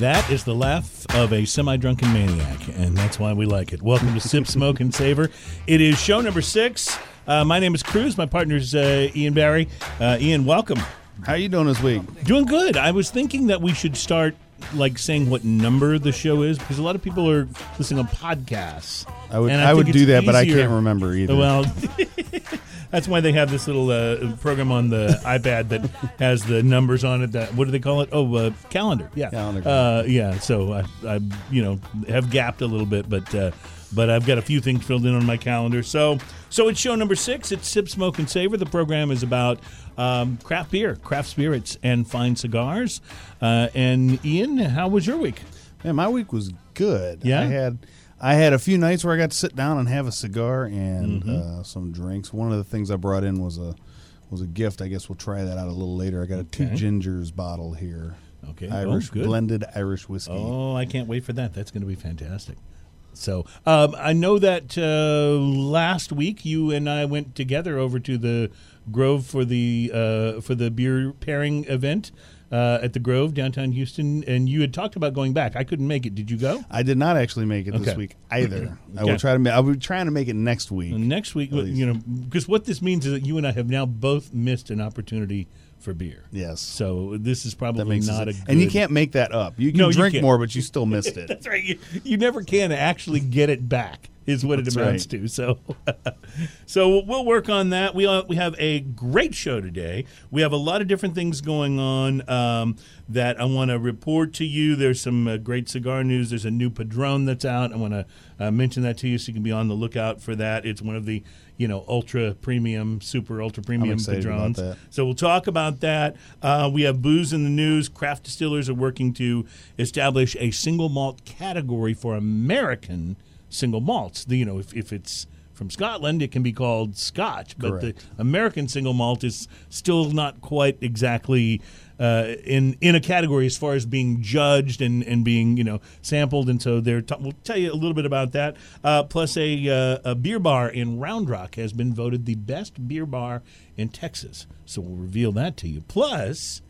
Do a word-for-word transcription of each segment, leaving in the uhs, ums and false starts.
That is the laugh of a semi-drunken maniac, and that's why we like it. Welcome to Sip, Smoke, and Savor. It is show number six. Uh, my name is Cruz. My partner is uh, Ian Barry. Uh, Ian, welcome. How are you doing this week? Doing good. I was thinking that we should start like saying what number the show is, because a lot of people are listening on podcasts. I would, I I would do that, easier. But I can't remember either. Well, that's why they have this little uh, program on the iPad that has the numbers on it. That, what do they call it? Oh, uh, calendar. Yeah, calendar. Uh, yeah. So I, I, you know, have gapped a little bit, but uh, but I've got a few things filled in on my calendar. So so it's show number six. It's Sip, Smoke, and Savor. The program is about Um, craft beer, craft spirits, and fine cigars. Uh, and Ian, how was your week? Man, my week was good. Yeah, I had I had a few nights where I got to sit down and have a cigar and mm-hmm. uh, some drinks. One of the things I brought in was a was a gift. I guess we'll try that out a little later. I got a okay. Two Gingers bottle here. Okay, Irish oh, blended Irish whiskey. Oh, I can't wait for that. That's going to be fantastic. So um, I know that uh, last week you and I went together over to the Grove for the uh, for the beer pairing event uh, at the Grove, downtown Houston, and you had talked about going back. I couldn't make it. Did you go? I did not actually make it okay. this week either. Okay. I will try to. I'll be trying to make it next week. Next week, you know, because what this means is that you and I have now both missed an opportunity for beer. Yes. So this is probably not a good... And you can't make that up. You can no, drink you more, but you still missed it. That's right. You, you never can actually get it back is what That's it amounts right. to. So so we'll work on that. We uh, we have a great show today. We have a lot of different things going on um, that I want to report to you. There's some uh, great cigar news. There's a new Padron that's out. I want to uh, mention that to you so you can be on the lookout for that. It's one of the, you know, ultra premium, super ultra premium Padrons. About that. So we'll talk about that. Uh, we have booze in the news. Craft distillers are working to establish a single malt category for American single malts. The, you know, if, if it's from Scotland, it can be called Scotch, but Correct. The American single malt is still not quite exactly uh, in in a category as far as being judged and, and being, you know, sampled. And so they're t- we'll tell you a little bit about that. Uh, plus, a uh, a beer bar in Round Rock has been voted the best beer bar in Texas. So we'll reveal that to you. Plus,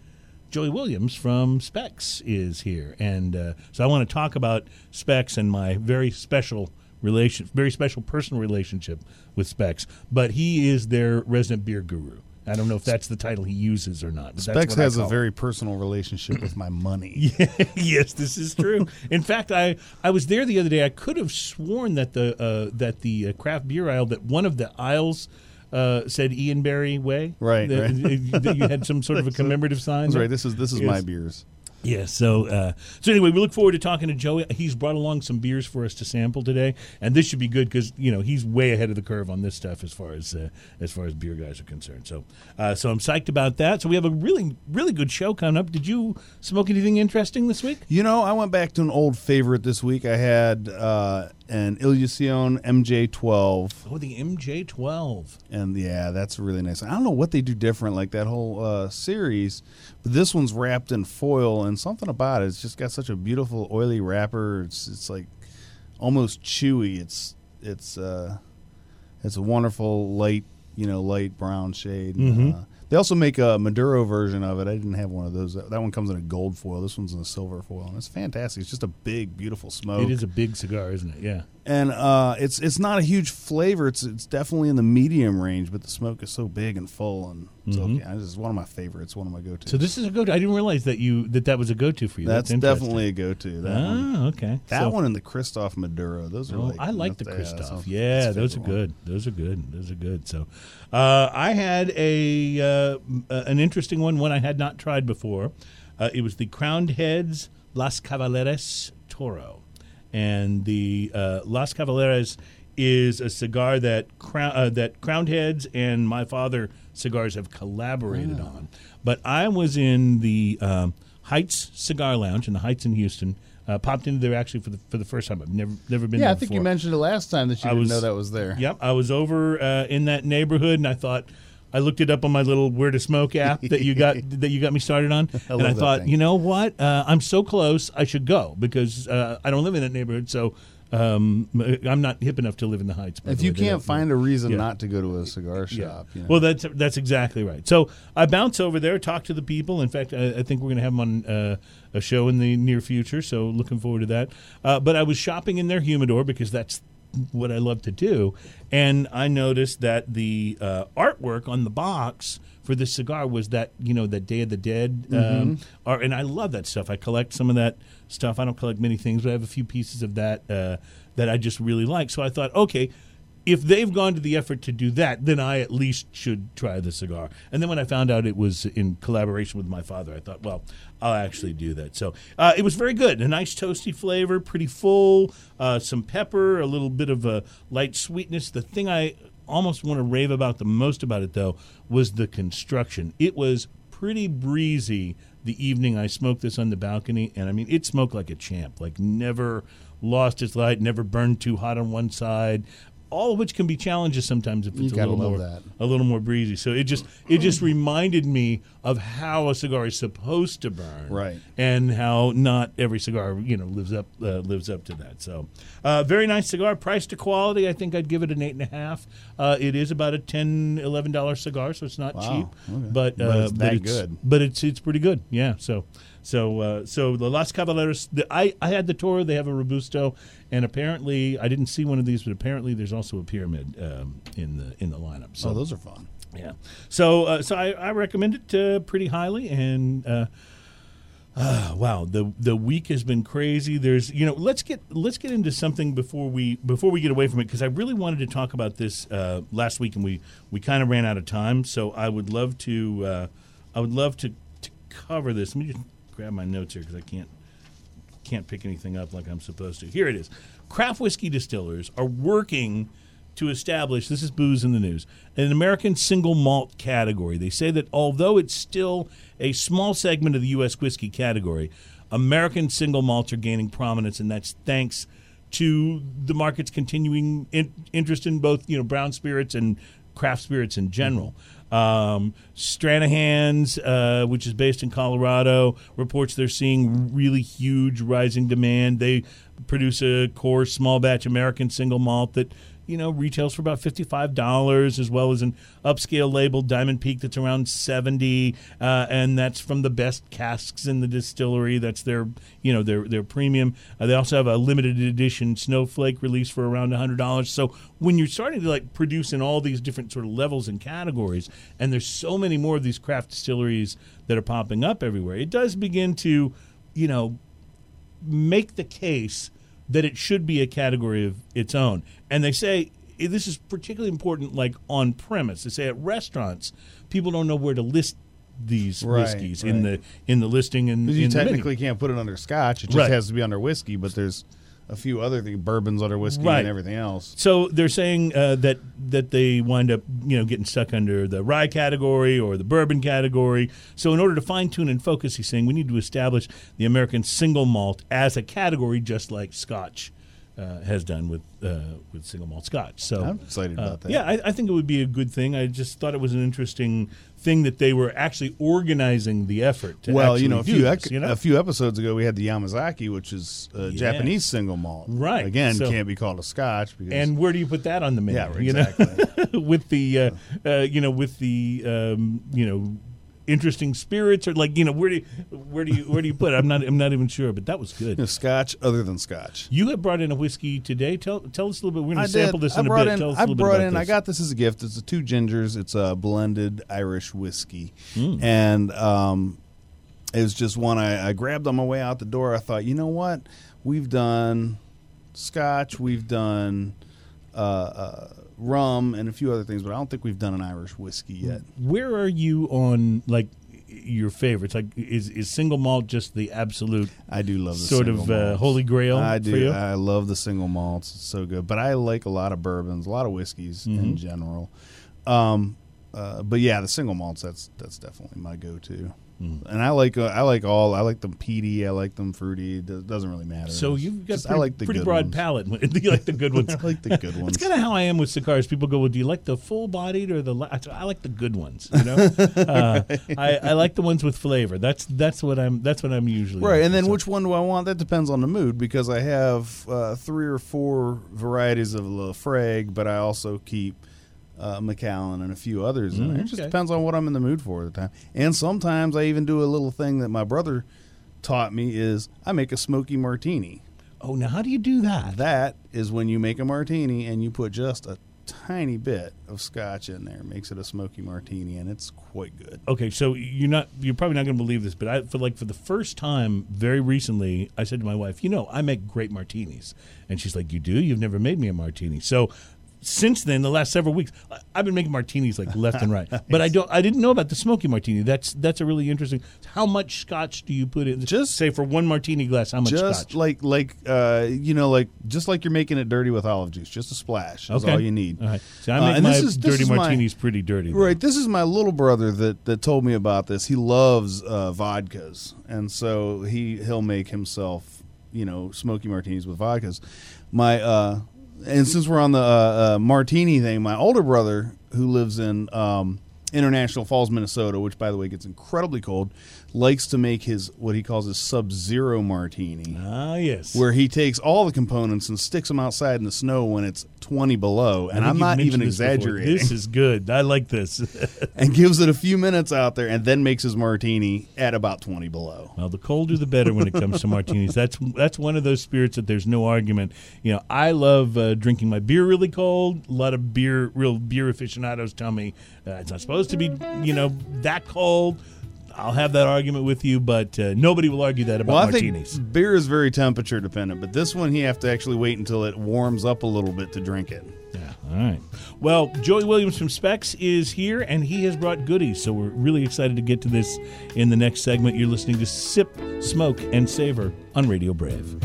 Joey Williams from Specs is here, and uh, so I want to talk about Specs and my very special relation, very special personal relationship with Specs. But he is their resident beer guru. I don't know if that's the title he uses or not. But Specs has a very personal relationship with my money. Yeah, yes, this is true. In fact, I, I was there the other day. I could have sworn that the uh, that the uh, craft beer aisle, that one of the aisles Uh, said Ian Barry Way. Right, the, right. The, you had some sort of a commemorative sign. That's right. This is this is yes. my beers. Yeah, so uh, so anyway, we look forward to talking to Joey. He's brought along some beers for us to sample today, and this should be good because, you know, he's way ahead of the curve on this stuff as far as uh, as far as beer guys are concerned. So uh, so I'm psyched about that. So we have a really, really good show coming up. Did you smoke anything interesting this week? You know, I went back to an old favorite this week. I had uh, an Illusion M J twelve. Oh, the M J twelve. And, yeah, that's really nice. I don't know what they do different, like that whole uh, series, but this one's wrapped in foil, and something about it, it's just got such a beautiful oily wrapper. It's it's like almost chewy. It's it's uh, it's a wonderful light, you know, light brown shade. Mm-hmm. Uh, they also make a Maduro version of it. I didn't have one of those. That one comes in a gold foil. This one's in a silver foil, and it's fantastic. It's just a big, beautiful smoke. It is a big cigar, isn't it? Yeah. And uh, it's it's not a huge flavor. It's it's definitely in the medium range, but the smoke is so big and full, and mm-hmm. so yeah, it's one of my favorites. One of my go-tos. So this is a go-to. I didn't realize that you that, that was a go-to for you. That's, That's definitely a go-to. That ah, one. okay. That so, one and the Christoph Maduro. Those are. Oh, like, I like the Christoph. Yeah, yeah those are good. One. Those are good. Those are good. So, uh, I had a uh, an interesting one, one I had not tried before. Uh, it was the Crowned Heads Las Calaveras Toro. And the uh, Las Calaveras is a cigar that Crown, uh, that Crowned Heads and My Father cigars have collaborated yeah. on. But I was in the um, Heights Cigar Lounge in the Heights in Houston. Uh, popped into there actually for the for the first time. I've never never been. Yeah, there I think before. You mentioned it last time that you I didn't was, know that was there. Yep, I was over uh, in that neighborhood, and I thought. I looked it up on my little Where to Smoke app that you got that you got me started on, I and I thought, thing. you know what? Uh, I'm so close, I should go because uh, I don't live in that neighborhood, so Um, I'm not hip enough to live in the Heights. If you can't find a reason yeah. not to go to a cigar shop. Yeah. You know? Well, that's that's exactly right. So I bounce over there, talk to the people. In fact, I, I think we're going to have them on uh, a show in the near future, so looking forward to that. Uh, but I was shopping in their humidor because that's what I love to do, and I noticed that the uh, artwork on the box for this cigar was that, you know, that Day of the Dead. Mm-hmm. um, art, and I love that stuff. I collect some of that stuff. I don't collect many things, but I have a few pieces of that uh, that I just really like. So I thought, okay, if they've gone to the effort to do that, then I at least should try the cigar. And then when I found out it was in collaboration with my father, I thought, well, I'll actually do that. So uh, it was very good. A nice toasty flavor, pretty full, uh, some pepper, a little bit of a light sweetness. The thing I almost want to rave about the most about it, though, was the construction. It was pretty breezy the evening I smoked this on the balcony, and, I mean, it smoked like a champ, like never lost its light, never burned too hot on one side, all of which can be challenges sometimes if it's a little more that. a little more breezy. So it just it just reminded me of how a cigar is supposed to burn, right? And how not every cigar, you know, lives up uh, lives up to that. So, uh, very nice cigar, price to quality. I think I'd give it an eight and a half. Uh, it is about a ten, eleven dollar cigar, so it's not wow. cheap, okay. but, uh, but it's that but it's, good. But it's it's pretty good, yeah. So. So, uh, so the Las Calaveras. The, I, I had the Toro. They have a Robusto, and apparently, I didn't see one of these, but apparently, there's also a Pyramid um, in the in the lineup. So oh, those are fun. Yeah. So, uh, so I, I recommend it uh, pretty highly, and uh, uh, wow, the the week has been crazy. There's, you know, let's get let's get into something before we before we get away from it, because I really wanted to talk about this uh, last week, and we, we kind of ran out of time. So I would love to uh, I would love to, to cover this. Let me just grab my notes here because I can't can't pick anything up like I'm supposed to. Here it is. Craft whiskey distillers are working to establish, this is Booze in the News, an American single malt category. They say that although it's still a small segment of the U S whiskey category, American single malts are gaining prominence, and that's thanks to the market's continuing in, interest in both, you know, brown spirits and craft spirits in general. Um, Stranahan's, uh, which is based in Colorado, reports they're seeing really huge rising demand. They produce a core small batch American single malt that, you know, retails for about fifty-five dollars, as well as an upscale label Diamond Peak that's around seventy dollars, uh, and that's from the best casks in the distillery. That's their, you know, their their premium. Uh, they also have a limited edition Snowflake release for around one hundred dollars. So when you're starting to, like, produce in all these different sort of levels and categories, and there's so many more of these craft distilleries that are popping up everywhere, it does begin to, you know, make the case that it should be a category of its own. And they say this is particularly important, like, on premise. They say at restaurants, people don't know where to list these right, whiskeys right. in the in the listing, and you in technically the can't put it under Scotch. It just right. has to be under whiskey. But there's a few other things, bourbons under whiskey right. and everything else. So they're saying uh, that that they wind up, you know, getting stuck under the rye category or the bourbon category. So in order to fine-tune and focus, he's saying we need to establish the American single malt as a category, just like Scotch uh, has done with uh, with single malt Scotch. So I'm excited uh, about that. Yeah, I, I think it would be a good thing. I just thought it was an interesting thing that they were actually organizing the effort to well, actually you know, a few this, ec- you know? a few episodes ago we had the Yamazaki, which is a yeah. Japanese single malt. Right. Again, so, can't be called a Scotch. Because, and where do you put that on the menu? Yeah, you exactly. Know? with the, uh, yeah. uh, you know, with the, um, you know, interesting spirits, or, like, you know, where do you, where do you where do you put it? I'm not I'm not even sure, but that was good. Yeah, Scotch other than Scotch. You have brought in a whiskey today. Tell tell us a little bit. We're going to sample this I in a bit. In, tell us I a little brought bit about in. This. I got this as a gift. It's a Two Gingers. It's a blended Irish whiskey, mm. and um, it was just one I, I grabbed on my way out the door. I thought, you know what, we've done Scotch, we've done uh, uh, rum and a few other things, but I don't think we've done an Irish whiskey yet. Where are you on, like, your favorites? Like, is is single malt just the absolute? I do love the sort single of uh, holy grail. I do. For you? I love the single malts. It's so good. But I like a lot of bourbons, a lot of whiskeys mm-hmm. in general. Um, uh, but yeah, the single malts. That's that's definitely my go-to. Mm. And I like uh, I like all I like them peaty, I like them fruity. It doesn't really matter. So you've got Just, pretty, I like the pretty good broad ones. palate. Do you like the good ones? I like the good ones. It's kind of how I am with cigars. People go, "Well, do you like the full-bodied or the?" La-? I like the good ones. You know, uh, right. I, I like the ones with flavor. That's that's what I'm that's what I'm usually right. Like, and then so. Which one do I want? That depends on the mood because I have uh, three or four varieties of La Frag, but I also keep. Uh, Macallan and a few others in mm, there. It just okay. depends on what I'm in the mood for at the time. And sometimes I even do a little thing that my brother taught me is I make a smoky martini. Oh, now how do you do that? That is when you make a martini and you put just a tiny bit of scotch in there. Makes it a smoky martini, and it's quite good. Okay, so you're not you're probably not going to believe this, but I for like for the first time very recently, I said to my wife, "You know, I make great martinis." And she's like, "You do? You've never made me a martini." So since then, the last several weeks, I've been making martinis like left and right. But I don't, I didn't know about the smoky martini. That's that's a really interesting. How much scotch do you put in? Just say for one martini glass, how much just scotch? Just like like uh, you know, like just like you're making it dirty with olive juice. Just a splash is okay. all you need. All right. So I make uh, my this is, this dirty martinis my, pretty dirty. Right. Though. This is my little brother that that told me about this. He loves uh, vodkas, and so he he'll make himself, you know, smoky martinis with vodkas. My. Uh, And since we're on the uh, uh, martini thing, my older brother, who lives in um, International Falls, Minnesota, which, by the way, gets incredibly cold, likes to make his what he calls his sub-zero martini. Ah, yes. Where he takes all the components and sticks them outside in the snow when it's twenty below. And I'm not even exaggerating. This is good. I like this. And gives it a few minutes out there and then makes his martini at about twenty below. Well, the colder the better when it comes to martinis. That's that's one of those spirits that there's no argument. You know, I love uh, drinking my beer really cold. A lot of beer, real beer aficionados tell me uh, it's not supposed to be, you know, that cold. I'll have that argument with you, but uh, nobody will argue that about well, I martinis. Think beer is very temperature dependent, but this one you have to actually wait until it warms up a little bit to drink it. Yeah, all right. Well, Joey Williams from Specs is here, and he has brought goodies, so we're really excited to get to this in the next segment. You're listening to Sip, Smoke, and Savor on Radio Brave.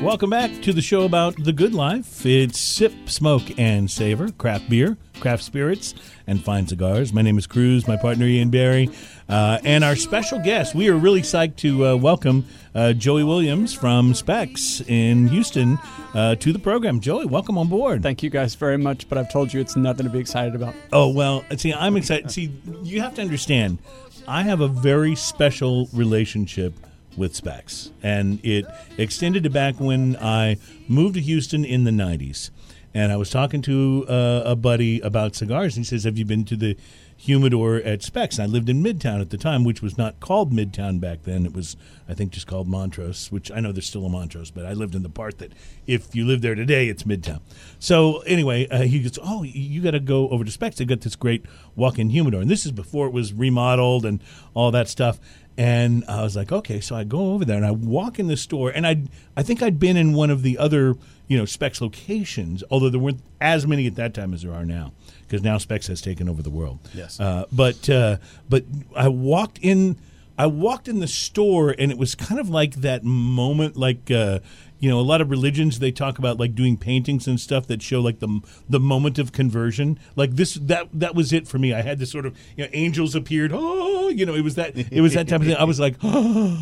Welcome back to the show about the good life. It's Sip, Smoke, and Savor, craft beer, craft spirits, and fine cigars. My name is Cruz, my partner Ian Barry, uh, and our special guest. We are really psyched to uh, welcome uh, Joey Williams from Specs in Houston uh, to the program. Joey, welcome on board. Thank you guys very much, but I've told you it's nothing to be excited about. Oh, well, see, I'm excited. See, you have to understand, I have a very special relationship with Specs, and it extended to back when I moved to Houston in the nineties, and I was talking to uh, a buddy about cigars, and he says, "Have you been to the humidor at Specs?" And I lived in Midtown at the time, which was not called Midtown back then. It was, I think, just called Montrose, which I know there's still a Montrose, but I lived in the part that if you live there today, it's Midtown. So anyway, uh, he goes, "Oh, you got to go over to Specs. They got this great walk-in humidor," and this is before it was remodeled and all that stuff. And I was like, okay, so I go over there and I walk in the store, and I I think I'd been in one of the other, you know, Specs locations, although there weren't as many at that time as there are now, because now Specs has taken over the world. Yes. Uh, but uh, but I walked in, I walked in the store, and it was kind of like that moment, like. Uh, You know, a lot of religions, they talk about like doing paintings and stuff that show like the the moment of conversion. Like this, that that was it for me. I had this sort of, you know, angels appeared. Oh, you know, it was that it was that type of thing. I was like, oh,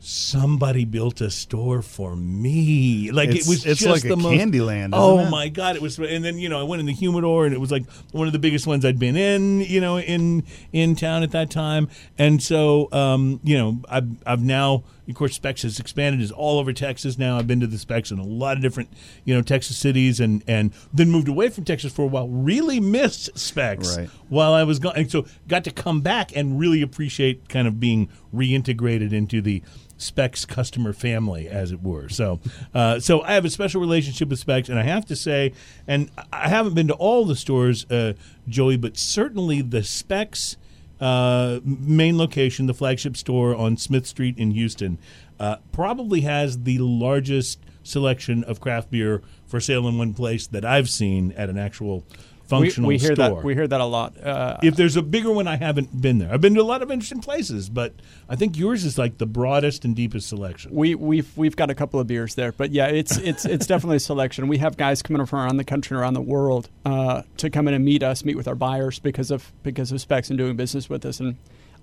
somebody built a store for me. Like it's, it was it's just like the a most, Candyland. Oh it? my God! It was, and then you know, I went in the humidor, and it was like one of the biggest ones I'd been in, you know, in in town at that time. And so, um, you know, I've I've now. Of course, Specs has expanded. It's all over Texas now. I've been to the Specs in a lot of different, you know, Texas cities, and, and then moved away from Texas for a while. Really missed Specs right. while I was gone. And so got to come back and really appreciate kind of being reintegrated into the Specs customer family, as it were. So uh, so I have a special relationship with Specs, and I have to say, and I haven't been to all the stores, uh, Joey, but certainly the Specs Uh, main location, the flagship store on Smith Street in Houston, uh, probably has the largest selection of craft beer for sale in one place that I've seen at an actual functional we, we hear store. That, we hear that a lot. Uh, if there's a bigger one, I haven't been there. I've been to a lot of interesting places, but I think yours is like the broadest and deepest selection. We, we've we've got a couple of beers there, but yeah, it's it's it's definitely a selection. We have guys coming from around the country and around the world uh, to come in and meet us, meet with our buyers because of because of Specs and doing business with us. And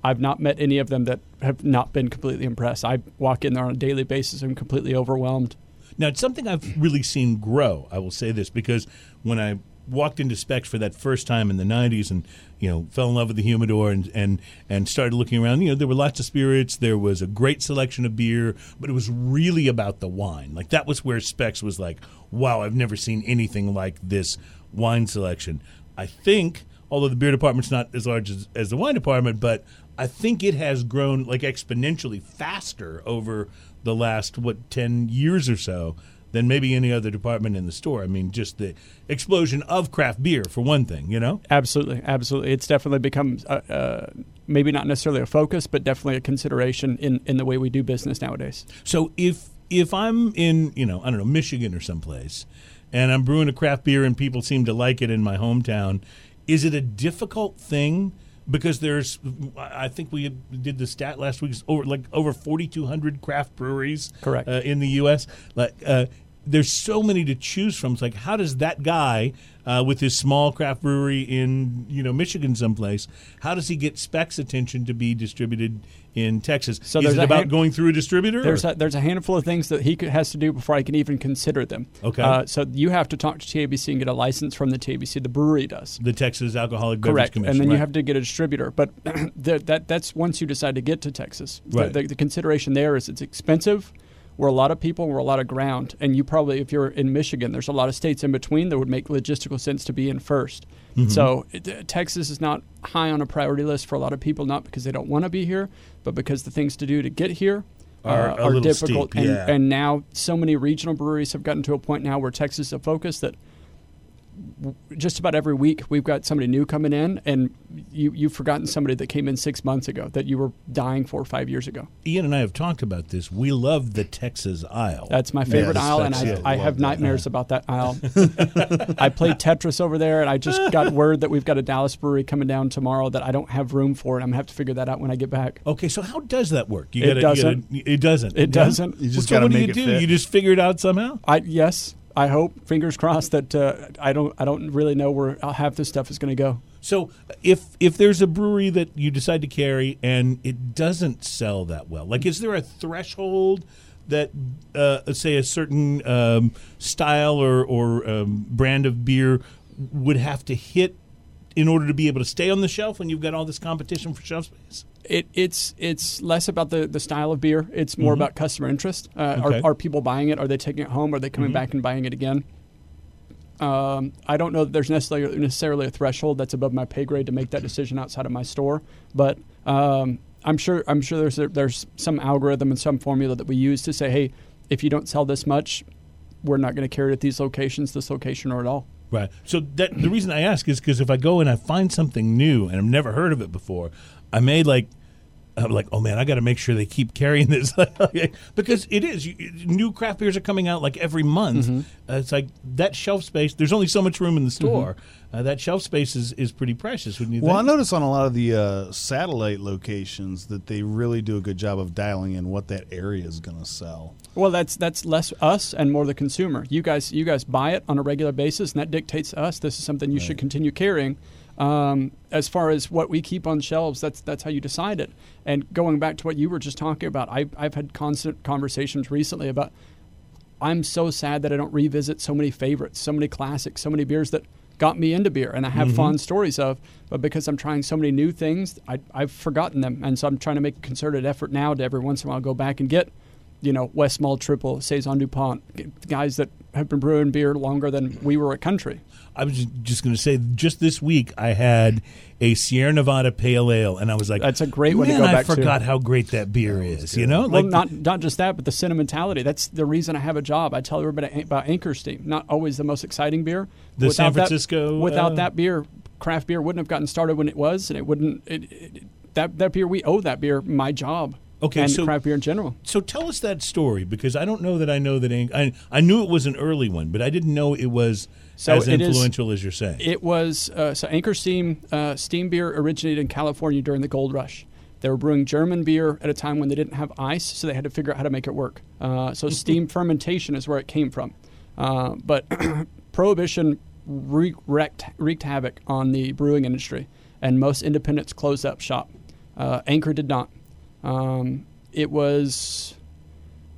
I've not met any of them that have not been completely impressed. I walk in there on a daily basis and I'm completely overwhelmed. Now, it's something I've really seen grow, I will say this, because when I walked into Specs for that first time in the nineties and, you know, fell in love with the humidor and, and, and started looking around, you know, there were lots of spirits, there was a great selection of beer, but it was really about the wine. Like, that was where Specs was like, wow, I've never seen anything like this wine selection. I think, although the beer department's not as large as, as the wine department, but I think it has grown, like, exponentially faster over the last, what, ten years or so than maybe any other department in the store. I mean, just the explosion of craft beer, for one thing, you know? Absolutely, absolutely. It's definitely become uh, uh, maybe not necessarily a focus, but definitely a consideration in, in the way we do business nowadays. So if if I'm in, you know, I don't know, Michigan or someplace, and I'm brewing a craft beer and people seem to like it in my hometown, is it a difficult thing? Because there's, I think we did the stat last week, over like over forty-two hundred craft breweries Correct. Uh, in the U S Like, uh, there's so many to choose from. It's like, how does that guy uh, with his small craft brewery in, you know, Michigan someplace, how does he get Specs attention to be distributed in Texas? So is it about hand- going through a distributor? There's a, there's a handful of things that he could, has to do before I can even consider them. Okay. Uh, so you have to talk to T A B C and get a license from the T A B C. The brewery does. The Texas Alcoholic Beverage Correct. Commission. And then right. you have to get a distributor. But that, that that's once you decide to get to Texas. Right. The, the, the consideration there is it's expensive. We're a lot of people, we're a lot of ground, and you probably, if you're in Michigan, there's a lot of states in between that would make logistical sense to be in first. Mm-hmm. So it, Texas is not high on a priority list for a lot of people, not because they don't want to be here, but because the things to do to get here are, uh, are difficult. Steep, yeah. and, and now so many regional breweries have gotten to a point now where Texas is a focus that just about every week we've got somebody new coming in, and you, you've forgotten somebody that came in six months ago that you were dying for five years ago. Ian and I have talked about this. We love the Texas aisle. That's my favorite yeah, aisle, and I, yeah, I have nightmares aisle. about that aisle. I play Tetris over there, and I just got word that we've got a Dallas brewery coming down tomorrow that I don't have room for, and I'm going to have to figure that out when I get back. Okay, so how does that work? You it, gotta, doesn't. You gotta, it doesn't. It doesn't. It doesn't. You just well, so what do you do? Fit. You just figure it out somehow? I Yes. I hope, fingers crossed, that uh, I don't. I don't really know where half this stuff is going to go. So, if if there's a brewery that you decide to carry and it doesn't sell that well, like, is there a threshold that, uh, say, a certain um, style or or um, brand of beer would have to hit in order to be able to stay on the shelf when you've got all this competition for shelf space? It, it's it's less about the, the style of beer. It's more mm-hmm. about customer interest. Uh, okay. are, are people buying it? Are they taking it home? Are they coming mm-hmm. back and buying it again? Um, I don't know that there's necessarily, necessarily a threshold that's above my pay grade to make that decision outside of my store. But um, I'm sure I'm sure there's there's some algorithm and some formula that we use to say, hey, if you don't sell this much, we're not going to carry it at these locations, this location, or at all. Right. So that, the reason I ask is because if I go and I find something new and I've never heard of it before, I made like. I'm like, oh, man, I got to make sure they keep carrying this. Because it is. You, new craft beers are coming out like every month. Mm-hmm. Uh, it's like that shelf space. There's only so much room in the store. Mm-hmm. Uh, that shelf space is, is pretty precious, wouldn't you well, think? Well, I notice on a lot of the uh, satellite locations that they really do a good job of dialing in what that area is going to sell. Well, that's that's less us and more the consumer. You guys, you guys buy it on a regular basis, and that dictates to us this is something you right. should continue carrying. Um, as far as what we keep on shelves, that's that's how you decide it. And going back to what you were just talking about, I, I've had constant conversations recently about I'm so sad that I don't revisit so many favorites, so many classics, so many beers that got me into beer and I have mm-hmm. fond stories of, but because I'm trying so many new things, I, I've forgotten them. And so I'm trying to make a concerted effort now to every once in a while go back and get, you know, West Mall Triple, Saison DuPont, guys that have been brewing beer longer than we were a country. I was just going to say, just this week I had a Sierra Nevada Pale Ale, and I was like, "That's a great one to go back to." I forgot how great that beer is. You know, well, like not not just that, but the sentimentality. That's the reason I have a job. I tell everybody about Anchor Steam. Not always the most exciting beer. The San Francisco. Without that beer, craft beer wouldn't have gotten started when it was, and it wouldn't. It, it, that that beer, we owe that beer. My job. Okay, and so, craft beer in general. So tell us that story, because I don't know that I know that – I I knew it was an early one, but I didn't know it was so as it influential is, as you're saying. It was uh, – so Anchor Steam, uh, steam beer originated in California during the gold rush. They were brewing German beer at a time when they didn't have ice, so they had to figure out how to make it work. Uh, so steam fermentation is where it came from. Uh, but Prohibition re- wrecked, wreaked havoc on the brewing industry, and most independents closed up shop. Uh, Anchor did not. Um, it was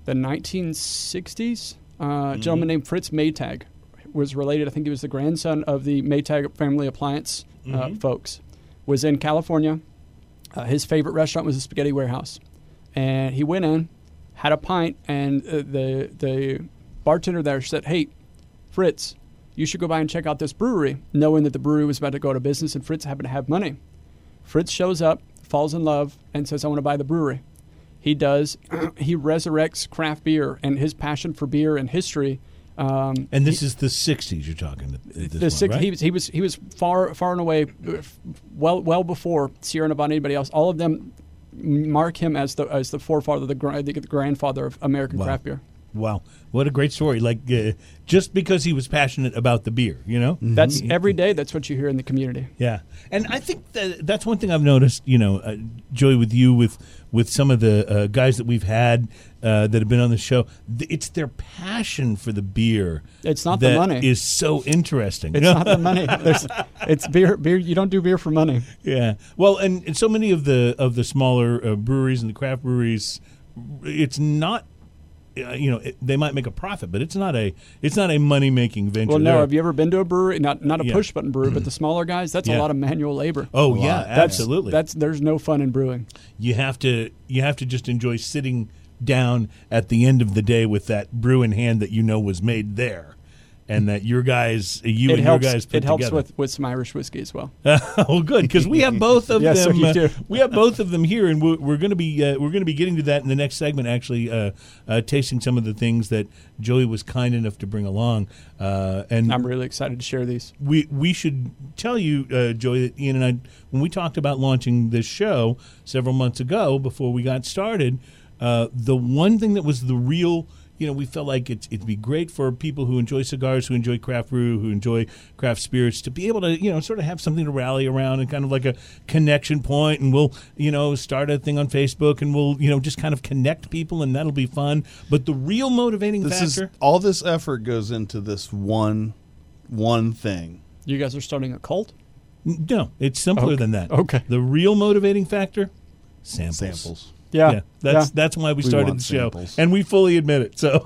the nineteen sixties. Uh, mm-hmm. A gentleman named Fritz Maytag was related. I think he was the grandson of the Maytag family appliance uh, mm-hmm. folks. Was in California. Uh, his favorite restaurant was the Spaghetti Warehouse, and he went in, had a pint, and uh, the the bartender there said, "Hey, Fritz, you should go by and check out this brewery," knowing that the brewery was about to go out of business, and Fritz happened to have money. Fritz shows up, falls in love, and says, "I want to buy the brewery." He does. He resurrects craft beer and his passion for beer and history. Um, and this he, is the sixties you're talking at this the point, sixties, right? He was, he was, he was far, far and away, well, well before Sierra Nevada, anybody else. All of them mark him as the as the forefather, the, the grandfather of American wow. craft beer. Wow, what a great story! Like uh, just because he was passionate about the beer, you know, mm-hmm. that's every day. That's what you hear in the community. Yeah, and I think that that's one thing I've noticed. You know, uh, Joey, with you, with with some of the uh, guys that we've had uh, that have been on the show, th- it's their passion for the beer. It's not that the money. Is so interesting. It's you know? Not the money. There's, it's beer. Beer. You don't do beer for money. Yeah. Well, and, and so many of the of the smaller uh, breweries and the craft breweries, it's not. You know, they might make a profit, but it's not a it's not a money making venture. Well, no. There. Have you ever been to a brewery? Not not a yeah. push button brewery, but the smaller guys. That's yeah. a lot of manual labor. Oh yeah, absolutely. That's, that's there's no fun in brewing. You have to you have to just enjoy sitting down at the end of the day with that brew in hand that you know was made there, and that your guys, you it and helps, your guys, put it helps together. with, with some Irish whiskey as well. Oh, good, because we have both of yes, them. Sir, you uh, do. We have both of them here, and we're, we're going to be uh, we're going to be getting to that in the next segment. Actually, uh, uh, tasting some of the things that Joey was kind enough to bring along, uh, and I'm really excited to share these. We we should tell you, uh, Joey, that Ian and I, when we talked about launching this show several months ago, before we got started, uh, the one thing that was the real You know, we felt like it's, it'd be great for people who enjoy cigars, who enjoy craft brew, who enjoy craft spirits, to be able to, you know, sort of have something to rally around and kind of like a connection point. And we'll, you know, start a thing on Facebook and we'll, you know, just kind of connect people, and that'll be fun. But the real motivating this factor. Is, all this effort goes into this one, one thing. You guys are starting a cult? No, it's simpler okay. than that. Okay. The real motivating factor, samples. Samples. Yeah, yeah, that's yeah. that's why we started we the show, samples. And we fully admit it. So,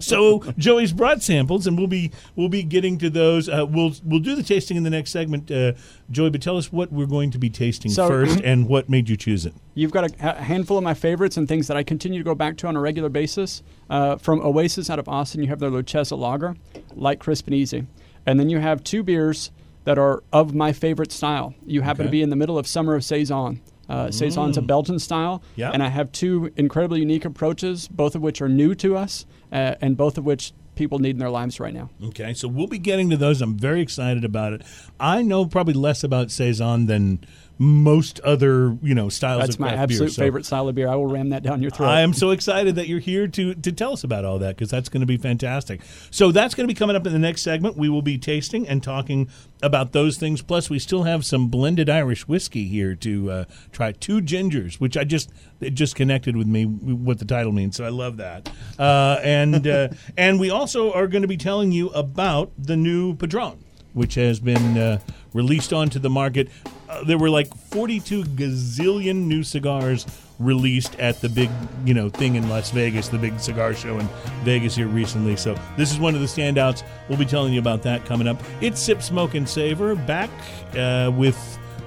so Joey's brought samples, and we'll be we'll be getting to those. Uh, we'll we'll do the tasting in the next segment, uh, Joey. But tell us what we're going to be tasting so, first, and what made you choose it. You've got a handful of my favorites and things that I continue to go back to on a regular basis. Uh, from Oasis out of Austin, you have their Luchesa Lager, light, crisp, and easy, and then you have two beers that are of my favorite style. You happen okay. to be in the middle of summer of saison. Uh, Saison's mm. a Belgian style, yeah. and I have two incredibly unique approaches, both of which are new to us, uh, and both of which people need in their lives right now. Okay, so we'll be getting to those. I'm very excited about it. I know probably less about Saison than most other, you know, styles That's of craft beer. That's my absolute so. favorite style of beer. I will ram that down your throat. I am so excited that you're here to to tell us about all that, because that's going to be fantastic. So that's going to be coming up in the next segment. We will be tasting and talking about those things. Plus, we still have some blended Irish whiskey here to uh, try. Two Gingers, which I just it just connected with me what the title means, so I love that. Uh, and uh, and we also are going to be telling you about the new Padron, which has been uh, released onto the market. Uh, there were like forty-two gazillion new cigars released at the big, you know, thing in Las Vegas, the big cigar show in Vegas here recently. So this is one of the standouts. We'll be telling you about that coming up. It's Sip, Smoke, and Savor, back uh, with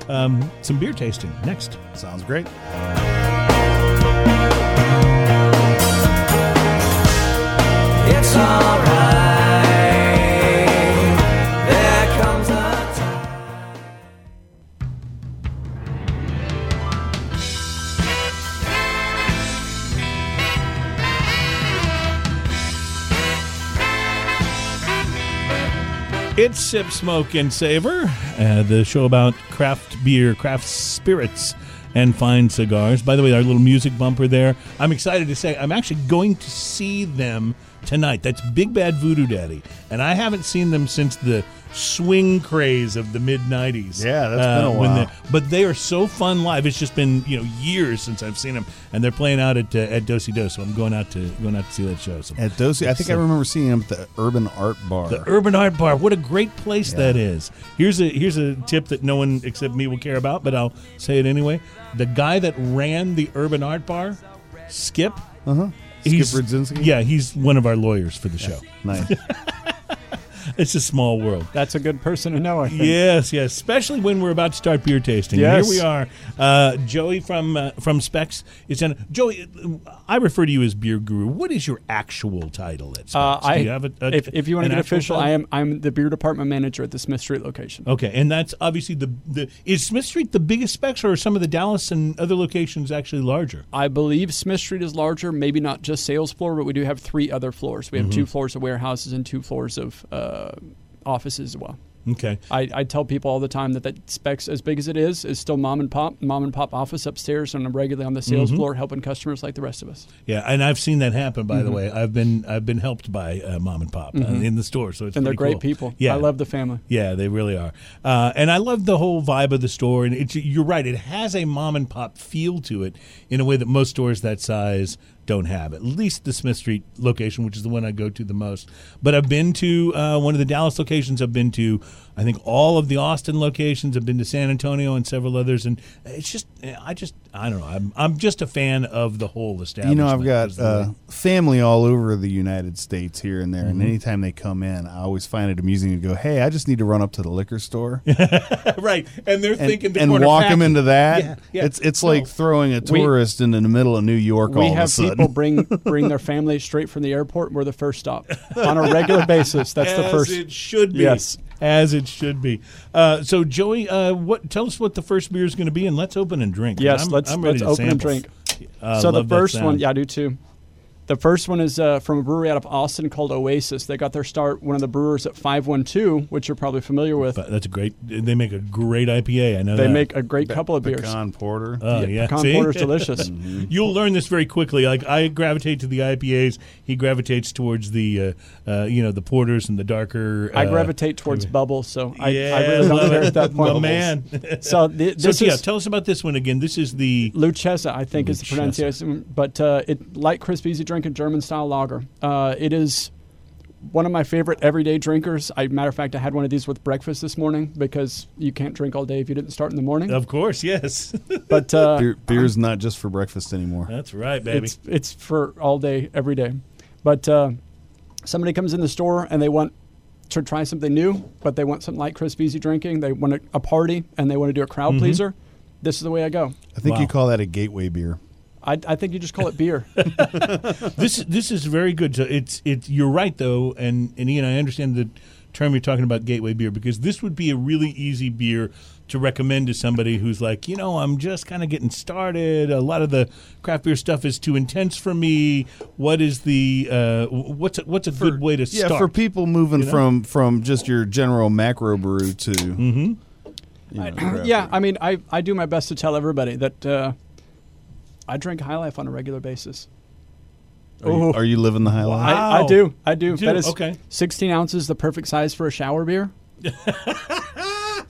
um, some beer tasting next. Sounds great. It's all right. It's Sip, Smoke, and Savor, uh, the show about craft beer, craft spirits, and fine cigars. By the way, our little music bumper there. I'm excited to say I'm actually going to see them tonight. That's Big Bad Voodoo Daddy. And I haven't seen them since the swing craze of the mid nineties. Yeah, that's uh, been a while. They, but they are so fun live. It's just been, you know, years since I've seen them. And they're playing out at uh, at Dosey Dosey. So I'm going out to going out to see that show. So at Dosey, I think so, I remember seeing them at the Urban Art Bar. The Urban Art Bar. What a great place yeah. that is. Here's a here's a tip that no one except me will care about, but I'll say it anyway. The guy that ran the Urban Art Bar, Skip. Uh-huh. He's, Skip Rudzinski? Yeah, he's one of our lawyers for the yeah. show. Nice. It's a small world. That's a good person to know, I think. Yes, yes. Especially when we're about to start beer tasting. Yes. Here we are. Uh, Joey from uh, from Specs is in. Joey, I refer to you as beer guru. What is your actual title at Specs? Uh, I, Do you have a, a, if, if you want to get official, title? I am I'm the beer department manager at the Smith Street location. Okay, and that's obviously the, the is Smith Street the biggest Specs, or are some of the Dallas and other locations actually larger? I believe Smith Street is larger, maybe not just sales floor, but we do have three other floors. We have mm-hmm. two floors of warehouses and two floors of uh, Uh, offices as well. Okay. I, I tell people all the time that that Specs, as big as it is, is still mom and pop, mom and pop office upstairs, and I'm regularly on the sales mm-hmm. floor helping customers like the rest of us. Yeah, and I've seen that happen. By mm-hmm. the way, I've been I've been helped by uh, mom and pop mm-hmm. uh, in the store, so it's and they're great cool. people. Yeah, I love the family. Yeah, they really are, uh, and I love the whole vibe of the store. And it's, you're right, it has a mom and pop feel to it in a way that most stores that size don't have, at least the Smith Street location, which is the one I go to the most. But I've been to uh, one of the Dallas locations. I've been to, I think, all of the Austin locations. I've been to San Antonio and several others. And it's just, I just, I don't know. I'm I'm just a fan of the whole establishment. You know, I've got uh, family all over the United States here and there. Mm-hmm. And anytime they come in, I always find it amusing to go, hey, I just need to run up to the liquor store. Right. And they're and, thinking. The and walk packing. Them into that. Yeah, yeah. It's, it's so, like throwing a tourist we, into the middle of New York all of a sudden. People bring bring their family straight from the airport. We're the first stop on a regular basis. That's the first. As it should be. Yes, as it should be. Uh, so, Joey, uh, what? Tell us what the first beer is going to be, and let's open and drink. Yes, I'm, let's I'm let's open sample. And drink. Uh, so the first one, yeah, I do too. The first one is uh, from a brewery out of Austin called Oasis. They got their start, one of the brewers at five one two, which you're probably familiar with. But that's a great, they make a great I P A, I know they that. They make a great Pe- couple of beers. Pecan Porter. Oh, yeah. yeah. Pecan See? Porter's delicious. Mm-hmm. You'll learn this very quickly. Like, I gravitate to the I P As. He gravitates towards the, uh, uh, you know, the porters and the darker. Uh, I gravitate towards uh, bubbles, so I, yeah, I really don't care at that point. Oh, man. So, the, this so is, yeah, tell us about this one again. This is the... Luchesa, I think Luchesa. is the pronunciation. But uh, it light, crisp, easy drink. A German-style lager. Uh, it is one of my favorite everyday drinkers. I, matter of fact, I had one of these with breakfast this morning because you can't drink all day if you didn't start in the morning. Of course, yes. But uh, beer, beer's um, not just for breakfast anymore. That's right, baby. It's, it's for all day, every day. But uh, somebody comes in the store and they want to try something new, but they want something light, crisp, easy drinking. They want a, a party and they want to do a crowd mm-hmm. pleaser. This is the way I go. I think wow. you call that a gateway beer. I, I think you just call it beer. This this is very good. So it's it's you're right though, and, and Ian, I understand the term you're talking about, gateway beer, because this would be a really easy beer to recommend to somebody who's like, you know, I'm just kind of getting started. A lot of the craft beer stuff is too intense for me. What is the uh, what's a, what's a for, good way to yeah, start? Yeah, for people moving you know? from from just your general macro brew to mm-hmm. you know, I, yeah. Beer. I mean, I I do my best to tell everybody that. Uh, I drink High Life on a regular basis. Are you, are you living the High Life? Wow. I, I do. I do. do. That is okay. sixteen ounces, the perfect size for a shower beer.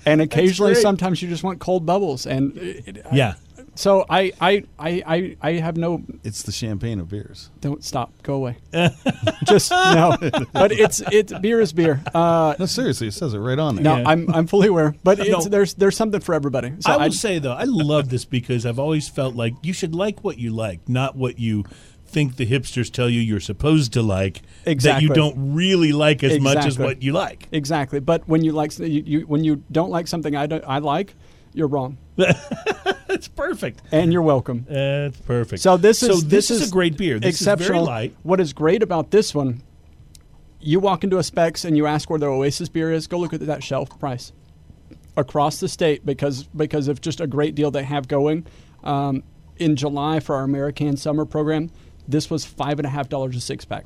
And occasionally, sometimes you just want cold bubbles. And it, it, yeah. I, so I, I, I, I, I have no. It's the champagne of beers. Don't stop. Go away. Just no. But it's it's beer is beer. Uh, no, seriously, it says it right on there. No, yeah. I'm I'm fully aware. But it's, no. there's there's something for everybody. So I would I'd, say though, I love this because I've always felt like you should like what you like, not what you think the hipsters tell you you're supposed to like. Exactly. That you don't really like as exactly. much as what you like. Exactly. But when you like you, you when you don't like something I don't I like, you're wrong. That's perfect. And you're welcome. That's perfect. So this is so this, this is, is a great beer. This exceptional. Is very light. What is great about this one, you walk into a Specs and you ask where their Oasis beer is, go look at that shelf price across the state because because of just a great deal they have going. Um, in July for our American Summer program, this was five and a half dollars a six-pack.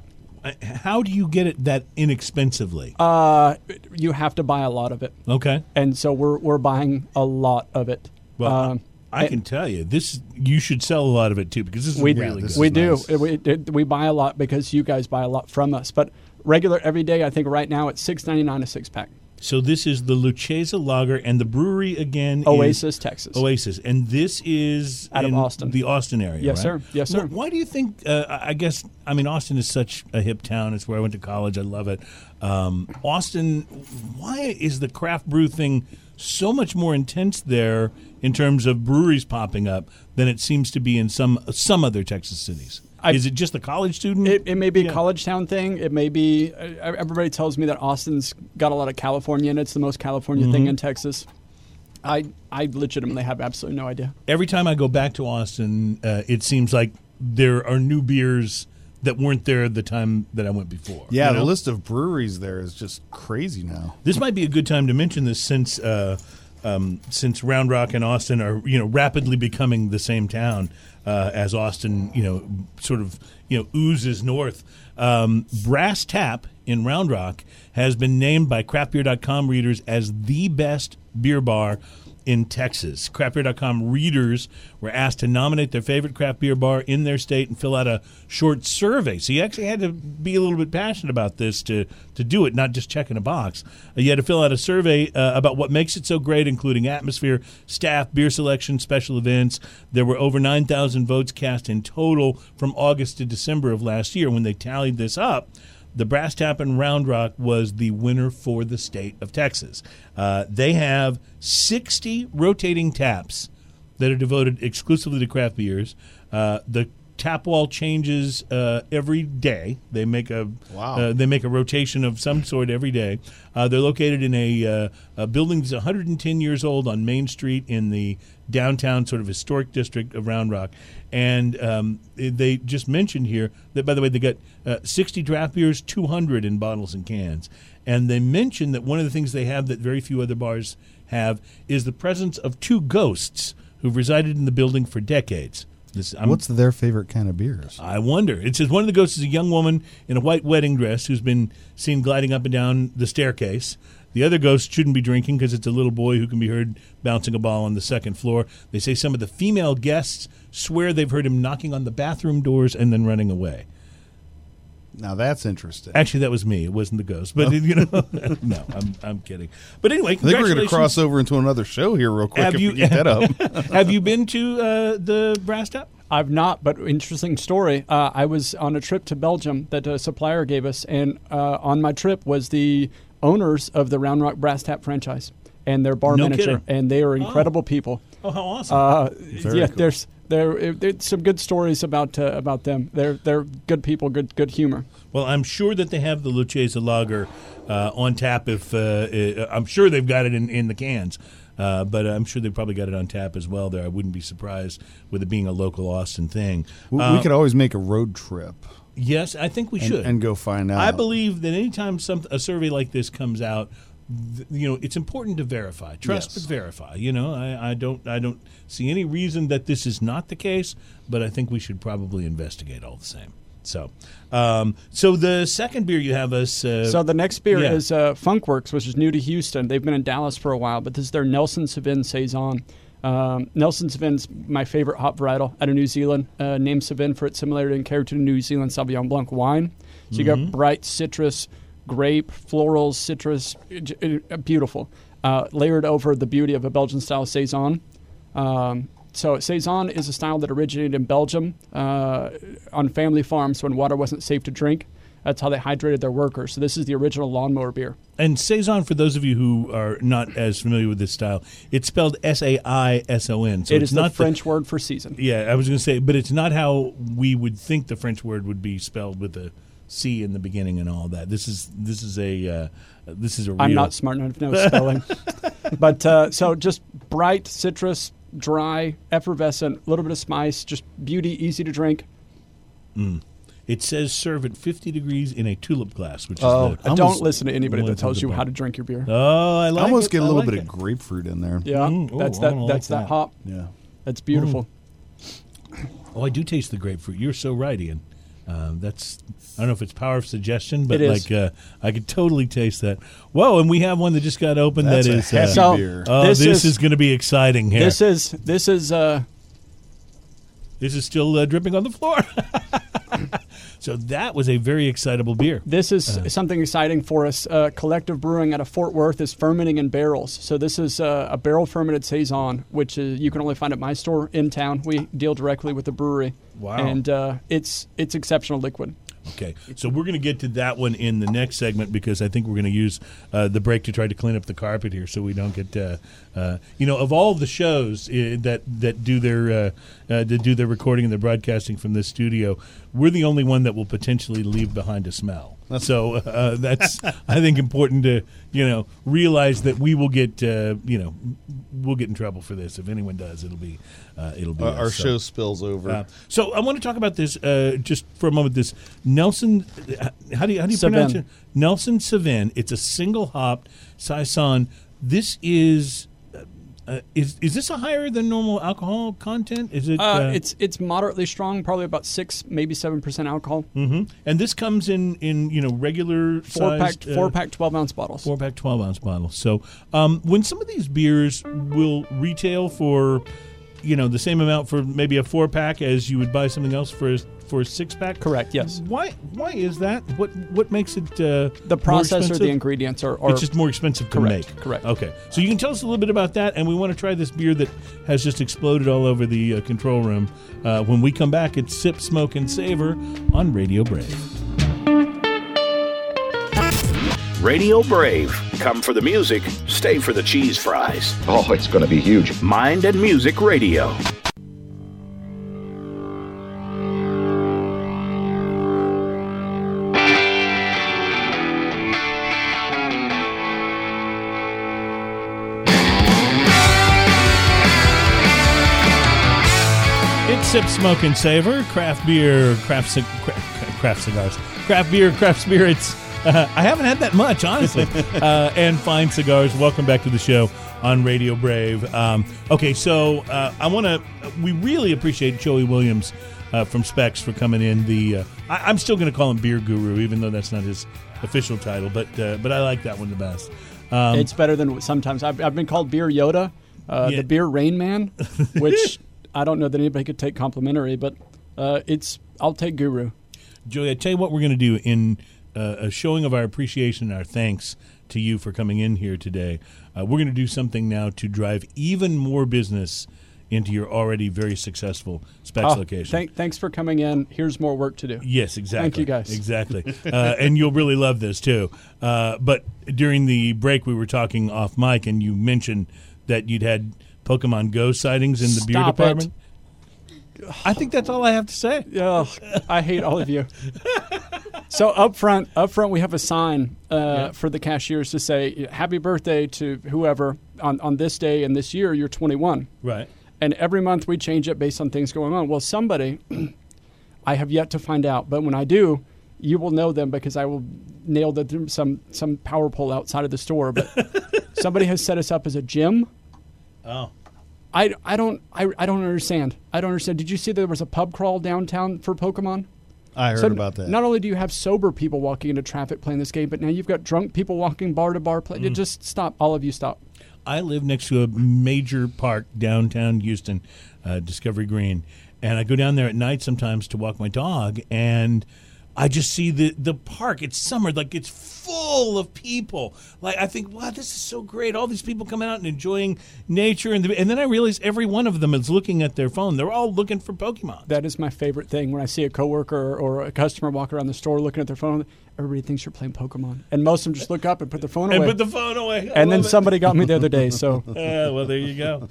How do you get it that inexpensively? Uh, you have to buy a lot of it. Okay. And so we're we're buying a lot of it. Well, um, I can tell you, this you should sell a lot of it, too, because this is we, really yeah, this good. We do. Nice. We, we buy a lot because you guys buy a lot from us. But regular, every day, I think right now it's six ninety-nine a six-pack. So this is the Luchesa Lager, and the brewery, again, Oasis, is Texas. Oasis. And this is out in of Austin. The Austin area, yes, right? Sir. Yes, sir. Why do you think, uh, I guess, I mean, Austin is such a hip town. It's where I went to college. I love it. Um, Austin, why is the craft brew thing so much more intense there in terms of breweries popping up than it seems to be in some some other Texas cities? I, is it just the college student? It, it may be yeah. a college town thing. It may be. Uh, everybody tells me that Austin's got a lot of California, and it's the most California mm-hmm. thing in Texas. I I legitimately have absolutely no idea. Every time I go back to Austin, uh, it seems like there are new beers that weren't there the time that I went before. Yeah, you know? The list of breweries there is just crazy now. This might be a good time to mention this since uh, um, since Round Rock and Austin are you know rapidly becoming the same town. Uh, as Austin, you know, sort of, you know, oozes north. Um, Brass Tap in Round Rock has been named by craft beer dot com readers as the best beer bar in Texas. craft beer dot com readers were asked to nominate their favorite craft beer bar in their state and fill out a short survey. So you actually had to be a little bit passionate about this to, to do it, not just checking a box. You had to fill out a survey uh, about what makes it so great, including atmosphere, staff, beer selection, special events. There were over nine thousand votes cast in total from August to December of last year. When they tallied this up, the Brass Tap in Round Rock was the winner for the state of Texas. Uh, they have sixty rotating taps that are devoted exclusively to craft beers. Uh, the tap wall changes uh, every day. They make a wow. uh, they make a rotation of some sort every day. Uh, they're located in a, uh, a building that's one hundred ten years old on Main Street in the downtown sort of historic district of Round Rock. And um, they just mentioned here that, by the way, they got uh, sixty draft beers, two hundred in bottles and cans. And they mentioned that one of the things they have that very few other bars have is the presence of two ghosts who've resided in the building for decades. This, What's their favorite kind of beers? I wonder. It says one of the ghosts is a young woman in a white wedding dress who's been seen gliding up and down the staircase. The other ghost shouldn't be drinking because it's a little boy who can be heard bouncing a ball on the second floor. They say some of the female guests swear they've heard him knocking on the bathroom doors and then running away. Now that's interesting. Actually, that was me. It wasn't the ghost, but you know, no, I'm I'm kidding. But anyway, congratulations. I think we're going to cross over into another show here real quick. Have if you we get that up? Have you been to uh, the Brass Tap? I've not, but interesting story. Uh, I was on a trip to Belgium that a supplier gave us, and uh, on my trip was the owners of the Round Rock Brass Tap franchise and their bar no manager, kidding. And they are incredible oh. people. Oh, how awesome! Uh, Very yeah, cool. there's. There, there's some good stories about uh, about them. They're they're good people, good good humor. Well, I'm sure that they have the Luchesa Lager uh, on tap. If uh, I'm sure they've got it in, in the cans, uh, but I'm sure they've probably got it on tap as well. There, I wouldn't be surprised with it being a local Austin thing. We, uh, we could always make a road trip. Yes, I think we and, should and go find out. I believe that anytime some a survey like this comes out, you know, it's important to verify. Trust yes. but verify. You know, I, I don't I don't see any reason that this is not the case, but I think we should probably investigate all the same. So um, so the second beer you have us... Uh, so the next beer yeah. is uh, Funkworks, which is new to Houston. They've been in Dallas for a while, but this is their Nelson Savin Saison. Um, Nelson Savin's my favorite hop varietal out of New Zealand, uh, named Savin for its similarity in character to New Zealand Sauvignon Blanc wine. So you mm-hmm. got bright citrus, grape, florals, citrus, beautiful. Uh, layered over the beauty of a Belgian-style Saison. Um, so Saison is a style that originated in Belgium uh, on family farms when water wasn't safe to drink. That's how they hydrated their workers. So this is the original lawnmower beer. And Saison, for those of you who are not as familiar with this style, it's spelled S A I S O N. So it is it's not the French the, word for season. Yeah, I was going to say, but it's not how we would think the French word would be spelled with a C in the beginning and all that. This is this is a uh, this is a. Real... I'm not smart enough to know spelling, but uh, so just bright citrus, dry, effervescent, a little bit of spice, just beauty, easy to drink. Mm. It says serve at fifty degrees in a tulip glass, which oh, is the, I don't listen to anybody that tells you how to drink your beer. Oh, I like I almost it. Get a little like bit it. Of grapefruit in there. Yeah, mm, oh, that's that. That's like that, that hop. Yeah, that's beautiful. Mm. Oh, I do taste the grapefruit. You're so right, Ian. Um, that's, I don't know if it's power of suggestion, but like uh, I could totally taste that. Whoa, and we have one that just got opened. That's that is a heavy uh, beer. Oh, this, this is, is going to be exciting here. This is this is uh, this is still uh, dripping on the floor. So that was a very excitable beer. This is uh, something exciting for us. Uh, Collective Brewing out of Fort Worth is fermenting in barrels. So this is uh, a barrel fermented Saison, which is, you can only find at my store in town. We deal directly with the brewery. Wow. And uh, it's it's exceptional liquid. Okay, so we're going to get to that one in the next segment because I think we're going to use uh, the break to try to clean up the carpet here so we don't get, uh, uh, you know, of all the shows uh, that that do their uh, uh, that do their recording and their broadcasting from this studio, we're the only one that will potentially leave behind a smell. So uh, that's, I think, important to, you know, realize that we will get, uh, you know, we'll get in trouble for this. If anyone does, it'll be, uh, it'll be uh, us, our so. show spills over. Uh, so I want to talk about this uh, just for a moment. This Nelson, how do you how do you Savin. pronounce it? Nelson Savin. It's a single hopped Saison. This is. Uh, is is this a higher than normal alcohol content? Is it? Uh, uh, it's it's moderately strong, probably about six, maybe seven percent alcohol. Mm-hmm. And this comes in, in you know regular four sized, pack four uh, pack twelve ounce bottles. Four pack twelve ounce bottles. So um, when some of these beers will retail for, you know, the same amount for maybe a four pack as you would buy something else for a, for a six pack. Correct. Yes. Why why is that? What what makes it uh, the process or the ingredients are, are it's just more expensive to correct, make. Correct. Okay. So you can tell us a little bit about that, and we want to try this beer that has just exploded all over the uh, control room. Uh, when we come back, it's Sip, Smoke, and Savor on Radio Brave. Radio Brave. Come for the music. Stay for the cheese fries. Oh, it's going to be huge. Mind and Music Radio. Sip, Smoke, and Savor, craft beer, craft, craft, craft cigars, craft beer, craft spirits. Uh, I haven't had that much, honestly. uh, and fine cigars. Welcome back to the show on Radio Brave. Um, okay, so uh, I want to. We really appreciate Joey Williams uh, from Specs for coming in. The uh, I, I'm still going to call him Beer Guru, even though that's not his official title. But uh, but I like that one the best. Um, it's better than sometimes I've, I've been called Beer Yoda, uh, yeah. the Beer Rain Man, which. I don't know that anybody could take complimentary, but uh, it's I'll take Guru. Joey, I tell you what we're going to do in uh, a showing of our appreciation and our thanks to you for coming in here today. Uh, we're going to do something now to drive even more business into your already very successful Specs oh, location. Thank, thanks for coming in. Here's more work to do. Yes, exactly. Thank you, guys. Exactly. uh, and you'll really love this, too. Uh, but during the break, we were talking off mic, and you mentioned that you'd had Pokemon Go sightings in the Stop beer department. It. I think that's all I have to say. Oh, I hate all of you. So up front, up front, we have a sign uh, yeah. for the cashiers to say, "Happy birthday to whoever on, on this day and this year. You're twenty-one." Right. And every month we change it based on things going on. Well, somebody, I have yet to find out, but when I do, you will know them because I will nail them some some power pole outside of the store. But somebody has set us up as a gym. Oh, I, I don't I, I don't understand. I don't understand. Did you see there was a pub crawl downtown for Pokemon? I heard so about that. Not only do you have sober people walking into traffic playing this game, but now you've got drunk people walking bar to bar. Play. Mm. Just stop. All of you stop. I live next to a major park downtown Houston, uh, Discovery Green, and I go down there at night sometimes to walk my dog, and I just see the, the park. It's summer. Like, it's full of people. Like, I think, wow, this is so great. All these people coming out and enjoying nature. And, the, and then I realize every one of them is looking at their phone. They're all looking for Pokemon. That is my favorite thing. When I see a coworker or a customer walk around the store looking at their phone, everybody thinks you're playing Pokemon. And most of them just look up and put their phone and away. And put the phone away. I and then it. somebody got me the other day, so. Yeah, well, there you go.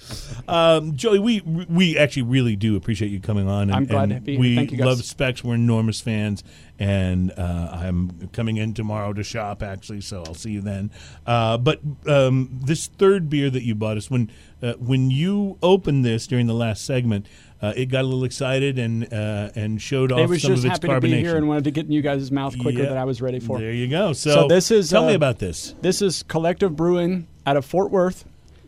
Um, Joey, we we actually really do appreciate you coming on. And, I'm glad and to be here. We Thank you guys. love Specs. We're enormous fans. And uh, I'm coming in tomorrow to shop, actually, so I'll see you then. Uh, but um, this third beer that you bought us, when uh, when you opened this during the last segment, uh, it got a little excited and uh, and showed off some of its carbonation. It was just happy to be here and wanted to get in you guys' mouth quicker yeah. than I was ready for. There you go. So, so this is, tell uh, me about this. This is Collective Brewing out of Fort Worth.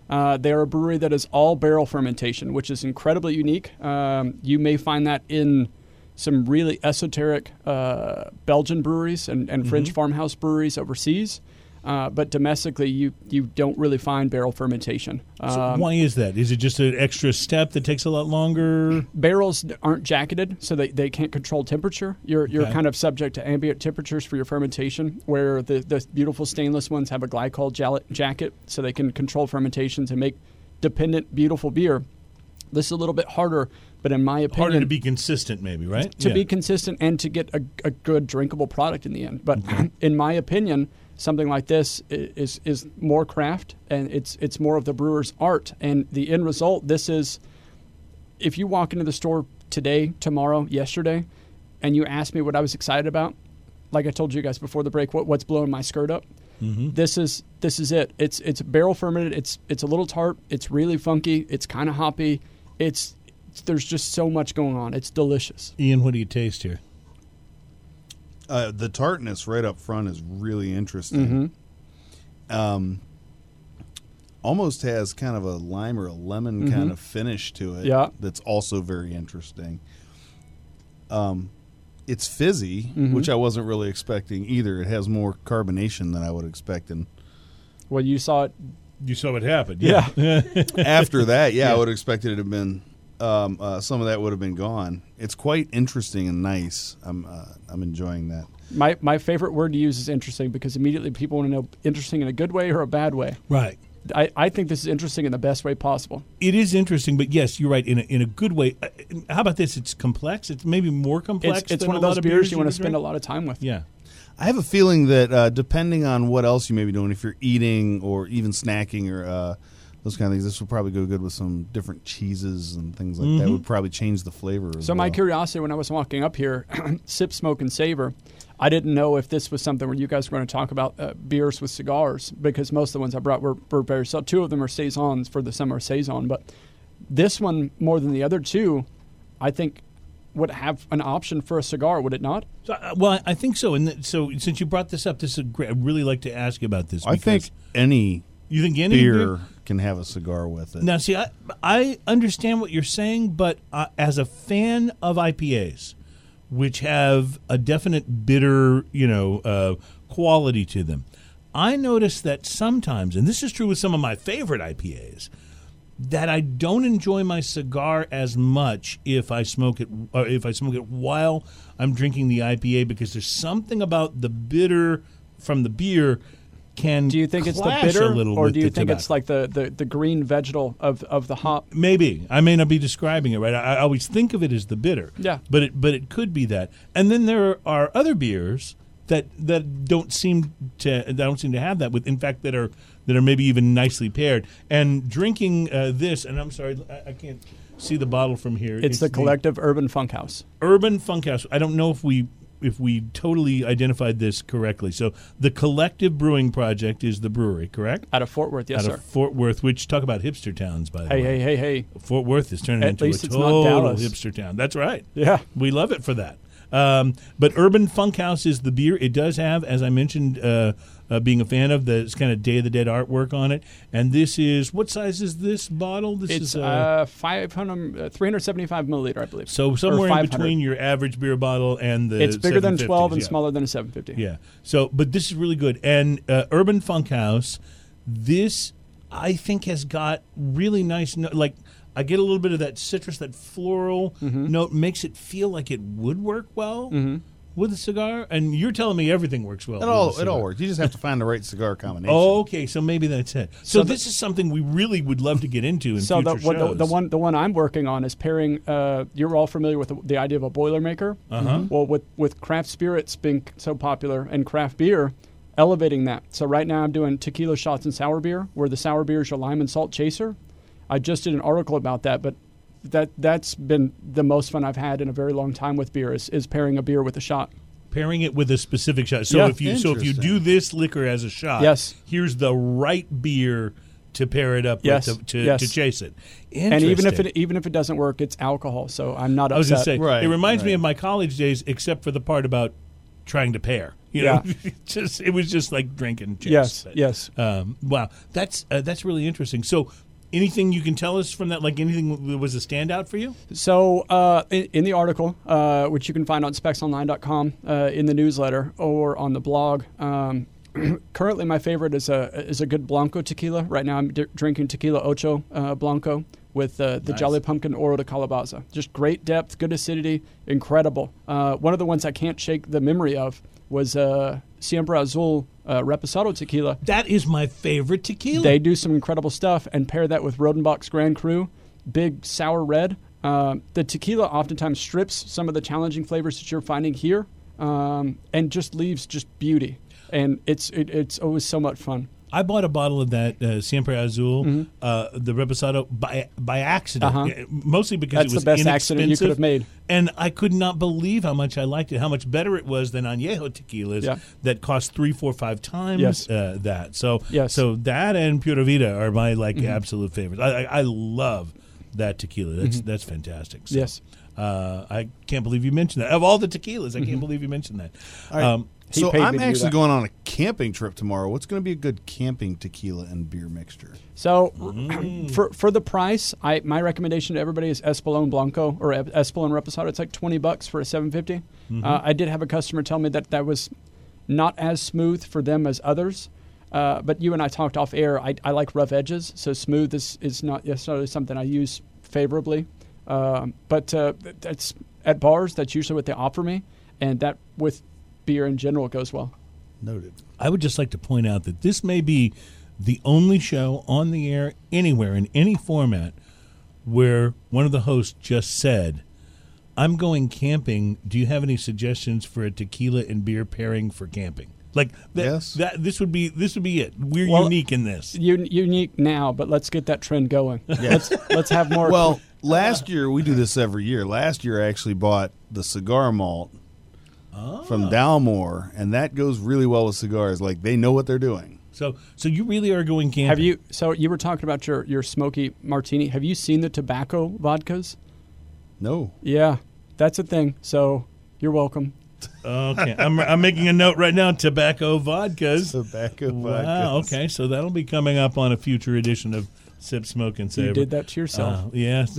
Uh, they are a brewery that is all barrel fermentation, which is incredibly unique. Um, you may find that in some really esoteric uh, Belgian breweries and, and mm-hmm. French farmhouse breweries overseas. Uh, but domestically, you, you don't really find barrel fermentation. Um, so why is that? Is it just an extra step that takes a lot longer? Barrels aren't jacketed, so they, they can't control temperature. You're you're okay. kind of subject to ambient temperatures for your fermentation, where the, the beautiful stainless ones have a glycol jallet jacket, so they can control fermentations and make dependent, beautiful beer. This is a little bit harder, but in my opinion... Harder to be consistent, maybe, right? To yeah. be consistent and to get a, a good drinkable product in the end. But okay. in my opinion... Something like this is is more craft, and it's it's more of the brewer's art. And the end result, this is, if you walk into the store today, tomorrow, yesterday, and you ask me what I was excited about, like I told you guys before the break, what, what's blowing my skirt up, mm-hmm. this is this is it. It's it's barrel fermented. It's it's a little tart. It's really funky. It's kind of hoppy. It's, it's there's just so much going on. It's delicious. Ian, what do you taste here? Uh, the tartness right up front is really interesting. Mm-hmm. Um, almost has kind of a lime or a lemon mm-hmm. kind of finish to it. Yeah. That's also very interesting. Um, it's fizzy, mm-hmm. which I wasn't really expecting either. It has more carbonation than I would expect. And well, you saw it. You saw it happen. Yeah. yeah. After that, yeah, yeah, I would have expected it to have been. Um, uh, some of that would have been gone. It's quite interesting and nice. I'm uh, I'm enjoying that. My my favorite word to use is interesting, because immediately people want to know interesting in a good way or a bad way. Right. I, I think this is interesting in the best way possible. It is interesting, but yes, you're right, in a, in a good way. Uh, how about this? It's complex. It's maybe more complex it's, it's than one a of those lot of beers, beers you, you want to spend drink? a lot of time with. Yeah. I have a feeling that uh, depending on what else you may be doing, if you're eating or even snacking or... Uh, Those kind of things. This would probably go good with some different cheeses and things like mm-hmm. that. It would probably change the flavor as well. So my curiosity when I was walking up here, Sip, Smoke, and Savor, I didn't know if this was something where you guys were going to talk about uh, beers with cigars, because most of the ones I brought were, were very so. Two of them are Saisons for the summer Saison, but this one, more than the other two, I think would have an option for a cigar, would it not? So, uh, well, I think so. And th- so since you brought this up, this is great. I'd really like to ask you about this. I think any... You think any beer, beer can have a cigar with it? Now, see, I, I understand what you're saying, but uh, as a fan of I P As, which have a definite bitter, you know, uh, quality to them, I notice that sometimes, and this is true with some of my favorite I P As, that I don't enjoy my cigar as much if I smoke it, or if I smoke it while I'm drinking the I P A, because there's something about the bitter from the beer. Can do you think it's the bitter, or do you think tobacco. It's like the, the, the green vegetal of, of the hop? Maybe. I may not be describing it right. I, I always think of it as the bitter. Yeah. But it but it could be that. And then there are other beers that that don't seem to that don't seem to have that. With in fact that are that are maybe even nicely paired. And drinking uh, this, and I'm sorry, I, I can't see the bottle from here. It's, it's the Collective the, Urban Funk House. Urban Funk House. I don't know if we. if we totally identified this correctly. So the Collective Brewing Project is the brewery, correct? Out of Fort Worth, yes, sir. Out of sir. Fort Worth, which, talk about hipster towns, by the hey, way. Hey, hey, hey, Fort Worth is turning At into least a it's total not hipster town. That's right. Yeah. We love it for that. Um, but Urban Funk House is the beer. It does have, as I mentioned, uh, uh, being a fan of, the it's kind of Day of the Dead artwork on it. And this is, what size is this bottle? This it's, is uh, five hundred, uh, three hundred seventy-five milliliter, I believe. So somewhere in between your average beer bottle and the It's bigger than twelve and yeah. smaller than a seven fifty. Yeah. So, but this is really good. And uh, Urban Funk House, this I think has got really nice, no- like, I get a little bit of that citrus, that floral mm-hmm. note. Makes it feel like it would work well mm-hmm. with a cigar. And you're telling me everything works well. It all it all works. You just have to find the right cigar combination. Oh, okay, so maybe that's it. So, so the, this is something we really would love to get into in so future the, what, shows. The, the one the one I'm working on is pairing. Uh, you're all familiar with the, the idea of a Boilermaker. Uh-huh. Well, with with craft spirits being so popular and craft beer elevating that. So right now I'm doing tequila shots and sour beer, where the sour beer is your lime and salt chaser. I just did an article about that, but that, that's been the most fun I've had in a very long time with beer is, is pairing a beer with a shot. Pairing it with a specific shot. So yeah. if you so if you do this liquor as a shot, yes. here's the right beer to pair it up yes. with to, to, yes. to chase it. And even if it even if it doesn't work, it's alcohol, so I'm not upset. I was going to say, right, it reminds right. me of my college days, except for the part about trying to pair. You know, yeah. just, it was just like drinking chips. Yes, but, yes. Um, wow, that's, uh, that's really interesting. So... Anything you can tell us from that, like anything that was a standout for you? So uh, in, in the article, uh, which you can find on specs online dot com, uh, in the newsletter or on the blog, um, currently my favorite is a is a good Blanco tequila. Right now I'm d- drinking Tequila Ocho uh, Blanco with uh, the nice. Jolly Pumpkin Oro de Calabaza. Just great depth, good acidity, incredible. Uh, one of the ones I can't shake the memory of was uh, Siembra Azul uh, Reposado Tequila. That is my favorite tequila. They do some incredible stuff, and pair that with Rodenbach's Grand Cru, big sour red. Uh, the tequila oftentimes strips some of the challenging flavors that you're finding here, um, and just leaves just beauty. And it's it, it's always so much fun. I bought a bottle of that uh, Siempre Azul, mm-hmm. uh, the Reposado, by by accident, uh-huh. mostly because That's it was the best inexpensive, accident you could have made. And I could not believe how much I liked it, how much better it was than Añejo tequilas yeah. that cost three, four, five times yes. uh, that. So, yes. so that and Pura Vida are my like mm-hmm. absolute favorites. I, I I love that tequila. That's mm-hmm. that's fantastic. So, yes, uh, I can't believe you mentioned that. Of all the tequilas, I can't mm-hmm. believe you mentioned that. All right. Um, He so I'm actually going on a camping trip tomorrow. What's going to be a good camping tequila and beer mixture? So mm. for for the price, I my recommendation to everybody is Espolón Blanco or Espolón Reposado. It's like twenty bucks for a seven fifty. Mm-hmm. Uh, I did have a customer tell me that that was not as smooth for them as others. Uh, but you and I talked off air. I, I like rough edges, so smooth is, is not necessarily something I use favorably. Uh, but uh, that's at bars, that's usually what they offer me, and that with beer in general goes well. Noted. I would just like to point out that this may be the only show on the air anywhere in any format where one of the hosts just said, I'm going camping. Do you have any suggestions for a tequila and beer pairing for camping? Like that, yes. that this would be this would be it. We're well, unique in this. Un- unique now, but let's get that trend going. Yeah. Let's let's have more. Well, last year we do this every year. Last year I actually bought the cigar malt Oh. from Dalmore, and that goes really well with cigars. Like, they know what they're doing. So so you really are going camping. Have you? So you were talking about your, your smoky martini. Have you seen the tobacco vodkas? No. Yeah, that's a thing. So you're welcome. Okay. I'm I'm making a note right now, tobacco vodkas. Tobacco vodkas. Wow, okay, so that'll be coming up on a future edition of Sip, Smoke, and Savor. You did that to yourself. Uh, yes,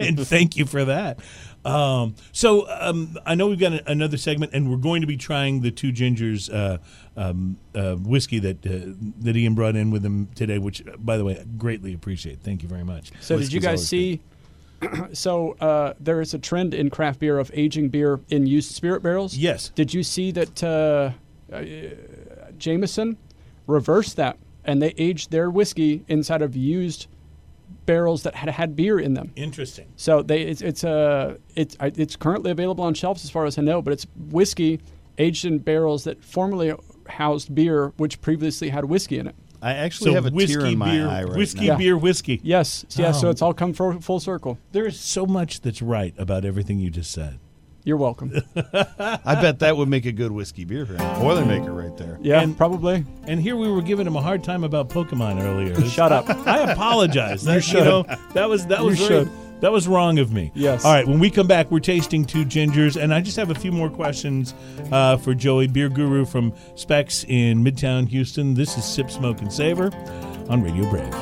and thank you for that. Um, so um, I know we've got a, another segment, and we're going to be trying the Two Gingers uh, um, uh, whiskey that uh, that Ian brought in with him today, which, by the way, I greatly appreciate. Thank you very much. So Whiskey's did you guys see – so uh, there is a trend in craft beer of aging beer in used spirit barrels. Yes. Did you see that uh, uh, Jameson reversed that? And they aged their whiskey inside of used barrels that had had beer in them. Interesting. So they it's it's a it's it's currently available on shelves as far as I know, but it's whiskey aged in barrels that formerly housed beer, which previously had whiskey in it. I actually so have a whiskey, tear in my beer, eye right whiskey, now. Beer, yeah. whiskey. Yes, yeah. Oh. So it's all come full, full circle. There is so much that's right about everything you just said. You're welcome. I bet that would make a good whiskey beer for him. Boilermaker right there. Yeah, and, probably. And here we were giving him a hard time about Pokemon earlier. Shut up. I apologize. That, you should. You know, that was, that was, very, that was wrong of me. Yes. All right, when we come back, we're tasting Two Gingers. And I just have a few more questions uh, for Joey, beer guru from Specs in Midtown Houston. This is Sip, Smoke, and Savor on Radio Brave.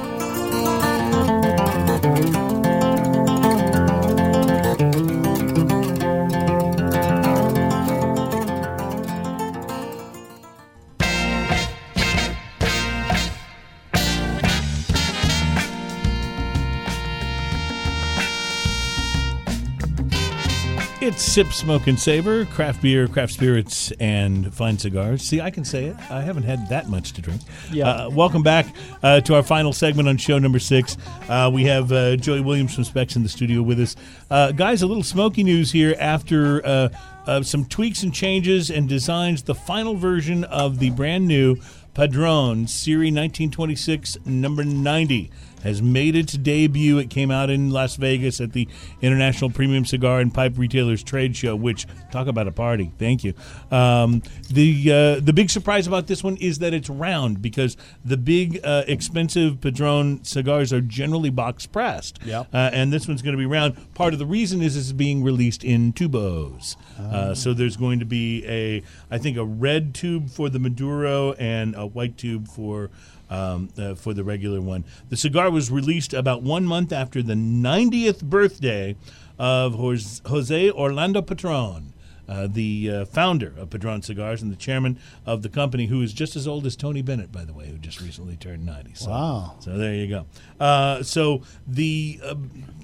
It's Sip, Smoke, and Savor, craft beer, craft spirits, and fine cigars. See, I can say it. I haven't had that much to drink. Yeah. Uh, welcome back uh, to our final segment on show number six. Uh, we have uh, Joey Williams from Specs in the studio with us. Uh, guys, a little smoky news here after uh, uh, some tweaks and changes and designs. The final version of the brand new Padron Siri nineteen twenty-six number ninety has made its debut. It came out in Las Vegas at the International Premium Cigar and Pipe Retailers Trade Show, which, talk about a party. Thank you. Um, the uh, the big surprise about this one is that it's round, because the big, uh, expensive Padron cigars are generally box pressed. Yep. Uh, and this one's going to be round. Part of the reason is it's being released in tubos. Um. Uh, so there's going to be, a, I think, a red tube for the Maduro and a white tube for um, uh, for the regular one. The cigar was released about one month after the ninetieth birthday of Jose Orlando Padron, uh, the uh, founder of Padron Cigars and the chairman of the company, who is just as old as Tony Bennett, by the way, who just recently turned ninety. So, wow. So there you go. Uh, so the uh,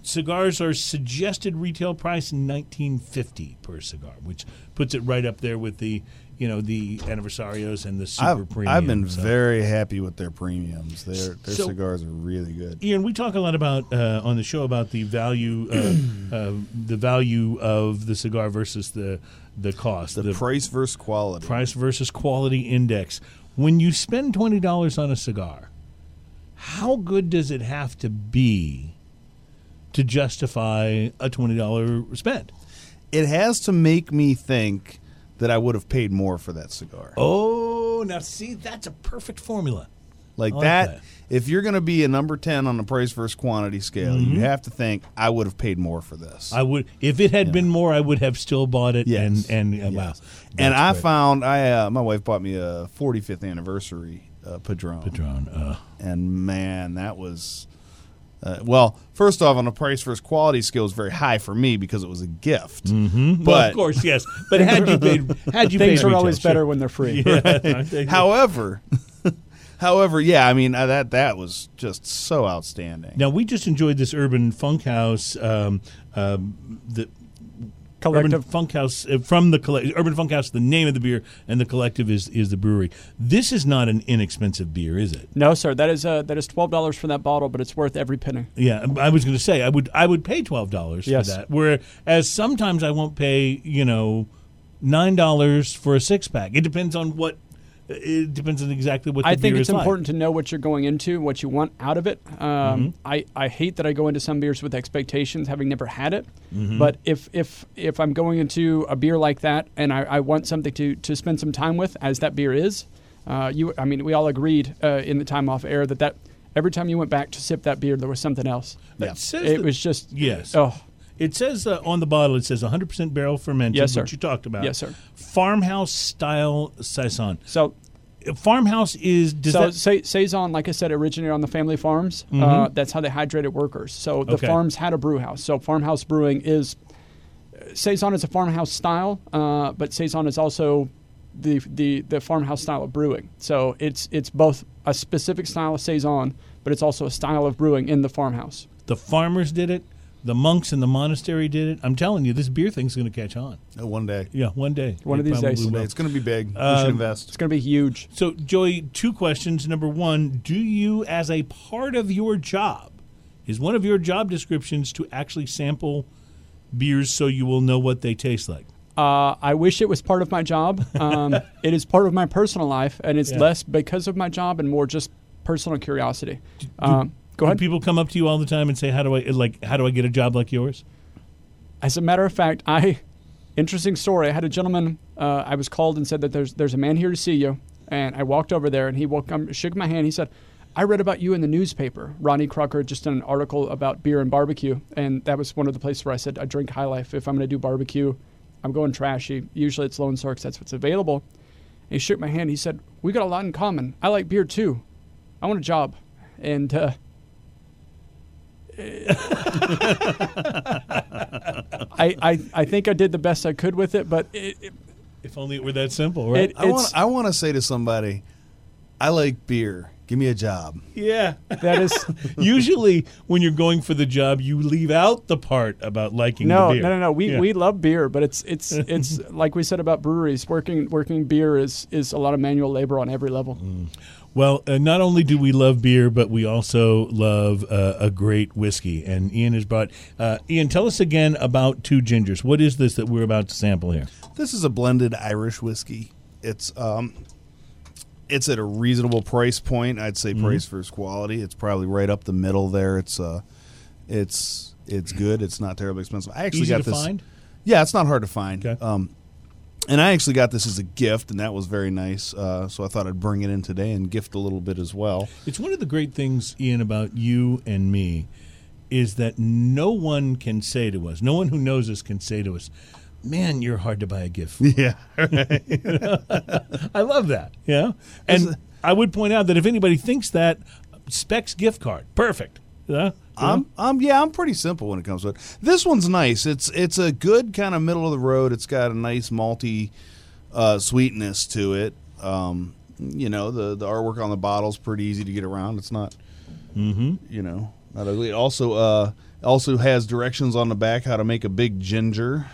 cigars are suggested retail price nineteen fifty per cigar, which puts it right up there with the, you know, the Anniversarios and the super I've, premiums. I've been so. very happy with their premiums. Their their so, cigars are really good. Ian, we talk a lot about uh, on the show about the value, uh, uh, the value of the cigar versus the the cost, the, the price versus quality, price versus quality index. When you spend twenty dollars on a cigar, how good does it have to be to justify a twenty dollars spend? It has to make me think that I would have paid more for that cigar. Oh, now see, that's a perfect formula. Like, like that, that, if you're going to be a number ten on the price versus quantity scale, mm-hmm. you have to think, I would have paid more for this. I would, if it had yeah. been more, I would have still bought it. Yes. And, and uh, yes. wow. That's and I great. found, I uh, my wife bought me a forty-fifth anniversary uh, Padron. Padron. Uh. And man, that was, uh, well, first off, on the price versus quality scale, is very high for me because it was a gift. Mm-hmm. But well, of course, yes. But had you paid, had you things paid, are always better sure. when they're free. Yeah. however, however, yeah, I mean that that was just so outstanding. Now we just enjoyed this Urban Funk House, um, um, the Collective Urban Funk House uh, from the collect- Urban Funk House. The name of the beer, and the Collective is is the brewery. This is not an inexpensive beer, is it? No, sir. That is uh, that is twelve dollars for that bottle, but it's worth every penny. Yeah, I was going to say I would I would pay twelve dollars yes. for that. Whereas sometimes I won't pay, you know, nine dollars for a six pack. It depends on what. It depends on exactly what the beer is like. I think it's important to know what you're going into, what you want out of it. Um, mm-hmm. I, I hate that I go into some beers with expectations, having never had it. Mm-hmm. But if, if if I'm going into a beer like that and I, I want something to, to spend some time with, as that beer is, uh, you I mean, we all agreed uh, in the time off air that, that every time you went back to sip that beer, there was something else. Yeah. It, says it that, was just... Yes. Oh. It says uh, on the bottle, it says one hundred percent barrel fermented, yes, sir. Which you talked about. Yes, sir. Farmhouse-style Saison. So... Farmhouse is does so that... say, Saison, like I said, originated on the family farms. Mm-hmm. Uh, that's how they hydrated workers. So the okay. farms had a brew house. So farmhouse brewing is Saison is a farmhouse style, uh, but Saison is also the, the the farmhouse style of brewing. So it's it's both a specific style of Saison, but it's also a style of brewing in the farmhouse. The farmers did it. The monks in the monastery did it. I'm telling you, this beer thing's going to catch on. Oh, one day. Yeah, one day. One it of these days. Will. It's going to be big. Um, we should invest. It's going to be huge. So, Joey, two questions. Number one, do you, as a part of your job, is one of your job descriptions to actually sample beers so you will know what they taste like? Uh, I wish it was part of my job. Um, it is part of my personal life, and it's yeah. less because of my job and more just personal curiosity. Do, do, um, Go ahead. Do people come up to you all the time and say, "How do I like? How do I get a job like yours?" As a matter of fact, I interesting story. I had a gentleman. Uh, I was called and said that there's there's a man here to see you, and I walked over there and he woke, um, shook my hand. He said, "I read about you in the newspaper. Ronnie Crocker just done an article about beer and barbecue, and that was one of the places where I said I drink High Life. If I'm going to do barbecue, I'm going trashy. Usually it's Lone Star because that's what's available." And he shook my hand. He said, "We got a lot in common. I like beer too. I want a job," and. Uh, I, I, I think I did the best I could with it, but it, it, if only it were that simple, right? It, I want I want to say to somebody, I like beer. Give me a job. Yeah, that is usually when you're going for the job, you leave out the part about liking no, the beer. No, no, no. We yeah. we love beer, but it's it's it's like we said about breweries. Working working beer is is a lot of manual labor on every level. Mm. Well, uh, not only do we love beer, but we also love uh, a great whiskey. And Ian has brought uh, Ian. Tell us again about Two Gingers. What is this that we're about to sample here? This is a blended Irish whiskey. It's um, it's at a reasonable price point. I'd say mm-hmm. price versus quality. It's probably right up the middle there. It's uh, it's it's good. It's not terribly expensive. I actually Easy got to this. Find? Yeah, it's not hard to find. Okay. Um, And I actually got this as a gift, and that was very nice, uh, so I thought I'd bring it in today and gift a little bit as well. It's one of the great things, Ian, about you and me is that no one can say to us, no one who knows us can say to us, man, you're hard to buy a gift for. Yeah. Right. I love that. Yeah. And I would point out that if anybody thinks that, Specs gift card, perfect. Yeah, I'm, I'm, yeah, I'm pretty simple when it comes to it. This one's nice. It's it's a good kind of middle of the road. It's got a nice malty uh, sweetness to it. Um, you know, the the artwork on the bottle's pretty easy to get around. It's not, mm-hmm. you know, not ugly. It also uh, also has directions on the back how to make a big ginger,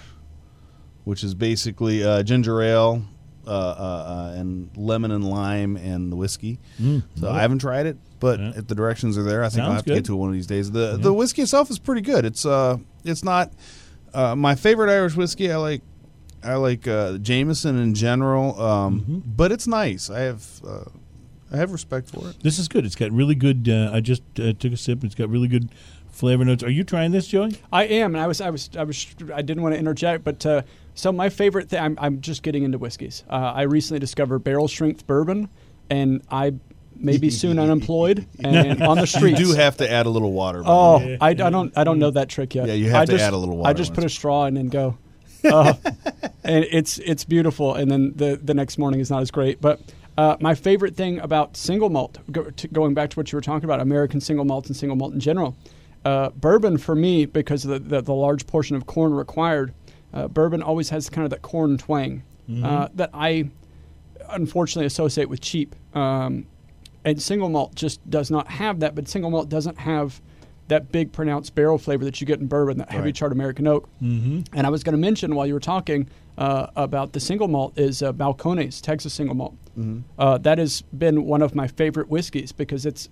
which is basically uh, ginger ale. Uh, uh, uh, and lemon and lime and the whiskey. Mm, so yeah. I haven't tried it, but yeah. if the directions are there, I think Sounds I'll have good. to get to it one of these days. The yeah. the whiskey itself is pretty good. It's uh it's not uh, my favorite Irish whiskey. I like I like uh, Jameson in general, um, mm-hmm. but it's nice. I have uh, I have respect for it. This is good. It's got really good. Uh, I just uh, took a sip. It's got really good flavor notes. Are you trying this, Joey? I am, and I was I was I was I didn't want to interject, but. Uh, So my favorite thing, I'm, I'm just getting into whiskeys. Uh, I recently discovered barrel strength bourbon, and I may be soon unemployed and on the streets. You do have to add a little water. Oh, yeah. I, I don't I don't know that trick yet. Yeah, you have I to just, add a little water. I just put a straw in and go. Uh, and it's it's beautiful, and then the, the next morning is not as great. But uh, my favorite thing about single malt, go, to, going back to what you were talking about, American single malt and single malt in general, uh, bourbon for me, because of the, the, the large portion of corn required, Uh, bourbon always has kind of that corn twang mm-hmm. uh, that I unfortunately associate with cheap. Um, and single malt just does not have that, but single malt doesn't have that big pronounced barrel flavor that you get in bourbon, that right. heavy charred American oak. Mm-hmm. And I was going to mention while you were talking uh, about the single malt is uh, Balcones, Texas single malt. Mm-hmm. Uh, that has been one of my favorite whiskeys because it's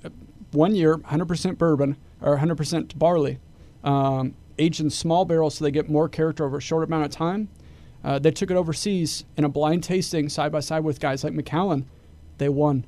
one year, one hundred percent bourbon or one hundred percent barley. Um, aged in small barrels so they get more character over a short amount of time. Uh, they took it overseas in a blind tasting side by side with guys like Macallan. They won.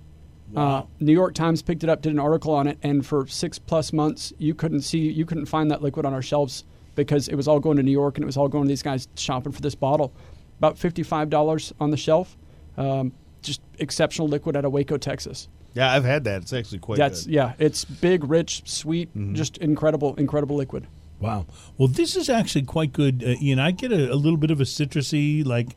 Wow. Uh, New York Times picked it up, did an article on it, and for six plus months you couldn't see, you couldn't find that liquid on our shelves because it was all going to New York and it was all going to these guys shopping for this bottle. About fifty-five dollars on the shelf. Um, just exceptional liquid out of Waco, Texas. Yeah, I've had that. It's actually quite That's, good. Yeah, it's big, rich, sweet, mm-hmm. just incredible, incredible liquid. Wow. Well, this is actually quite good, uh, Ian. I get a, a little bit of a citrusy, like,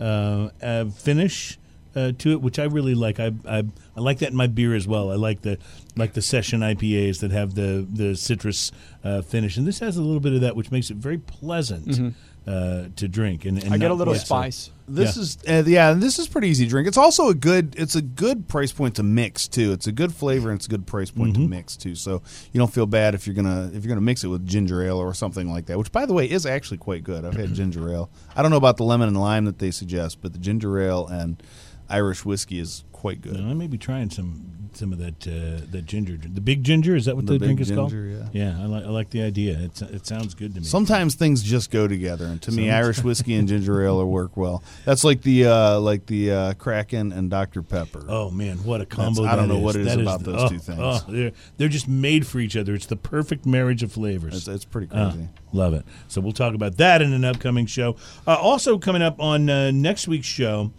uh, uh, finish uh, to it, which I really like. I, I I like that in my beer as well. I like the like the session I P As that have the the citrus uh, finish, and this has a little bit of that, which makes it very pleasant mm-hmm. uh, to drink. And, and I get a little spice. So, this yeah. is uh, yeah, and this is pretty easy to drink. It's also a good it's a good price point to mix too. It's a good flavor and it's a good price point mm-hmm. to mix too. So you don't feel bad if you're gonna if you're gonna mix it with ginger ale or something like that, which by the way is actually quite good. I've had ginger ale. I don't know about the lemon and lime that they suggest, but the ginger ale and Irish whiskey is quite good. Now, I may be trying some some of that uh, that ginger, the big ginger. Is that what the, the drink is ginger, called? Yeah, yeah. I like I like the idea. It it sounds good to me. Sometimes things just go together, and to Sometimes. me, Irish whiskey and ginger ale work well. That's like the uh, like the uh, Kraken and Doctor Pepper. Oh man, what a combo! That I don't know is. what it is that about is the, those oh, two things. Oh, they're they're just made for each other. It's the perfect marriage of flavors. It's, it's pretty crazy. Uh, love it. So we'll talk about that in an upcoming show. Uh, also coming up on uh, next week's show.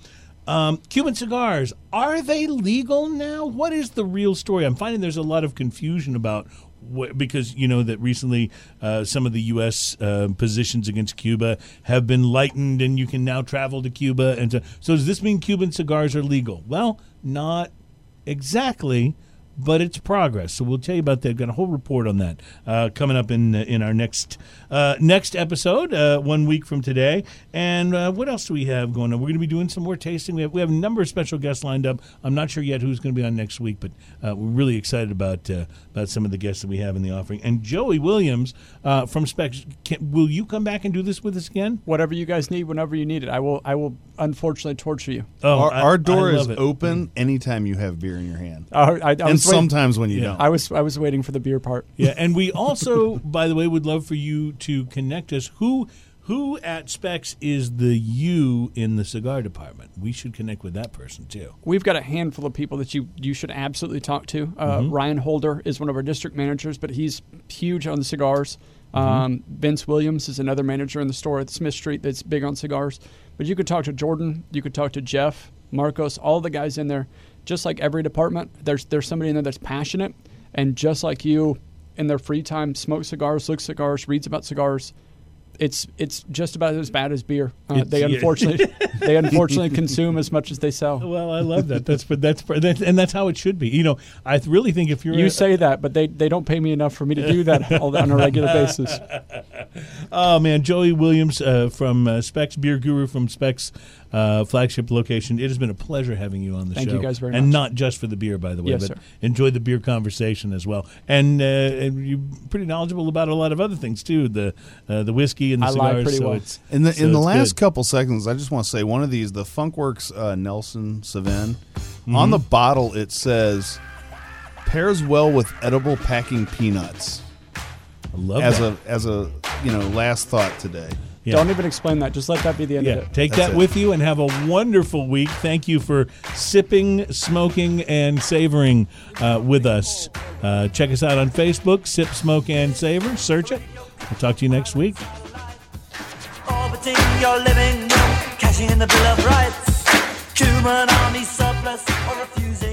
Um, Cuban cigars, are they legal now? What is the real story? I'm finding there's a lot of confusion about what, because, you know, that recently uh, some of the U S uh, positions against Cuba have been lightened and you can now travel to Cuba. And to, so does this mean Cuban cigars are legal? Well, not exactly, but it's progress. So we'll tell you about that. We've got a whole report on that uh, coming up in in our next uh, next episode, uh, one week from today. And uh, what else do we have going on? We're going to be doing some more tasting. We have we have a number of special guests lined up. I'm not sure yet who's going to be on next week, but uh, we're really excited about uh, about some of the guests that we have in the offering. And Joey Williams uh, from Specs, can, will you come back and do this with us again? Whatever you guys need, whenever you need it. I will. I will unfortunately torture you. Oh, our, I, our door is it. open mm-hmm. anytime you have beer in your hand. Uh, I, I and was sometimes when you yeah. don't. I was I was waiting for the beer part. Yeah, and we also, by the way, would love for you to connect us. Who who at Specs is the you in the cigar department? We should connect with that person too. We've got a handful of people that you, you should absolutely talk to. Uh, mm-hmm. Ryan Holder is one of our district managers, but he's huge on the cigars. Mm-hmm. Um, Vince Williams is another manager in the store at Smith Street that's big on cigars. But you could talk to Jordan. You could talk to Jeff, Marcos, all the guys in there. Just like every department, there's there's somebody in there that's passionate, and just like you, in their free time, smokes cigars, looks cigars, reads about cigars. it's it's just about as bad as beer. Uh, they unfortunately they unfortunately consume as much as they sell. Well, I love that. That's but that's, that's and that's how it should be. You know, I really think if you're you a, say that, but they, they don't pay me enough for me to do that all, on a regular basis. Oh man, Joey Williams uh, from uh, Specs, beer guru from Specs. Uh, flagship location. It has been a pleasure having you on the Thank show. Thank you guys very and much. And not just for the beer, by the way, yes, but sir. Enjoy the beer conversation as well. And, uh, and you're pretty knowledgeable about a lot of other things, too, the uh, the whiskey and the I cigars. I lie pretty so well. It's, in the, so in the last good. couple seconds, I just want to say one of these, the Funkworks uh, Nelson Savin, mm-hmm. on the bottle it says, pairs well with edible packing peanuts. I love as that. A, as a you know last thought today. Yeah. Don't even explain that. Just let that be the end yeah. of it. Take That's that it. with you and have a wonderful week. Thank you for sipping, smoking, and savoring uh, with us. Uh, check us out on Facebook, Sip, Smoke, and Savor. Search it. We'll talk to you next week. Orbiting your living room, cashing in the Bill of Rights, human army surplus or refusing.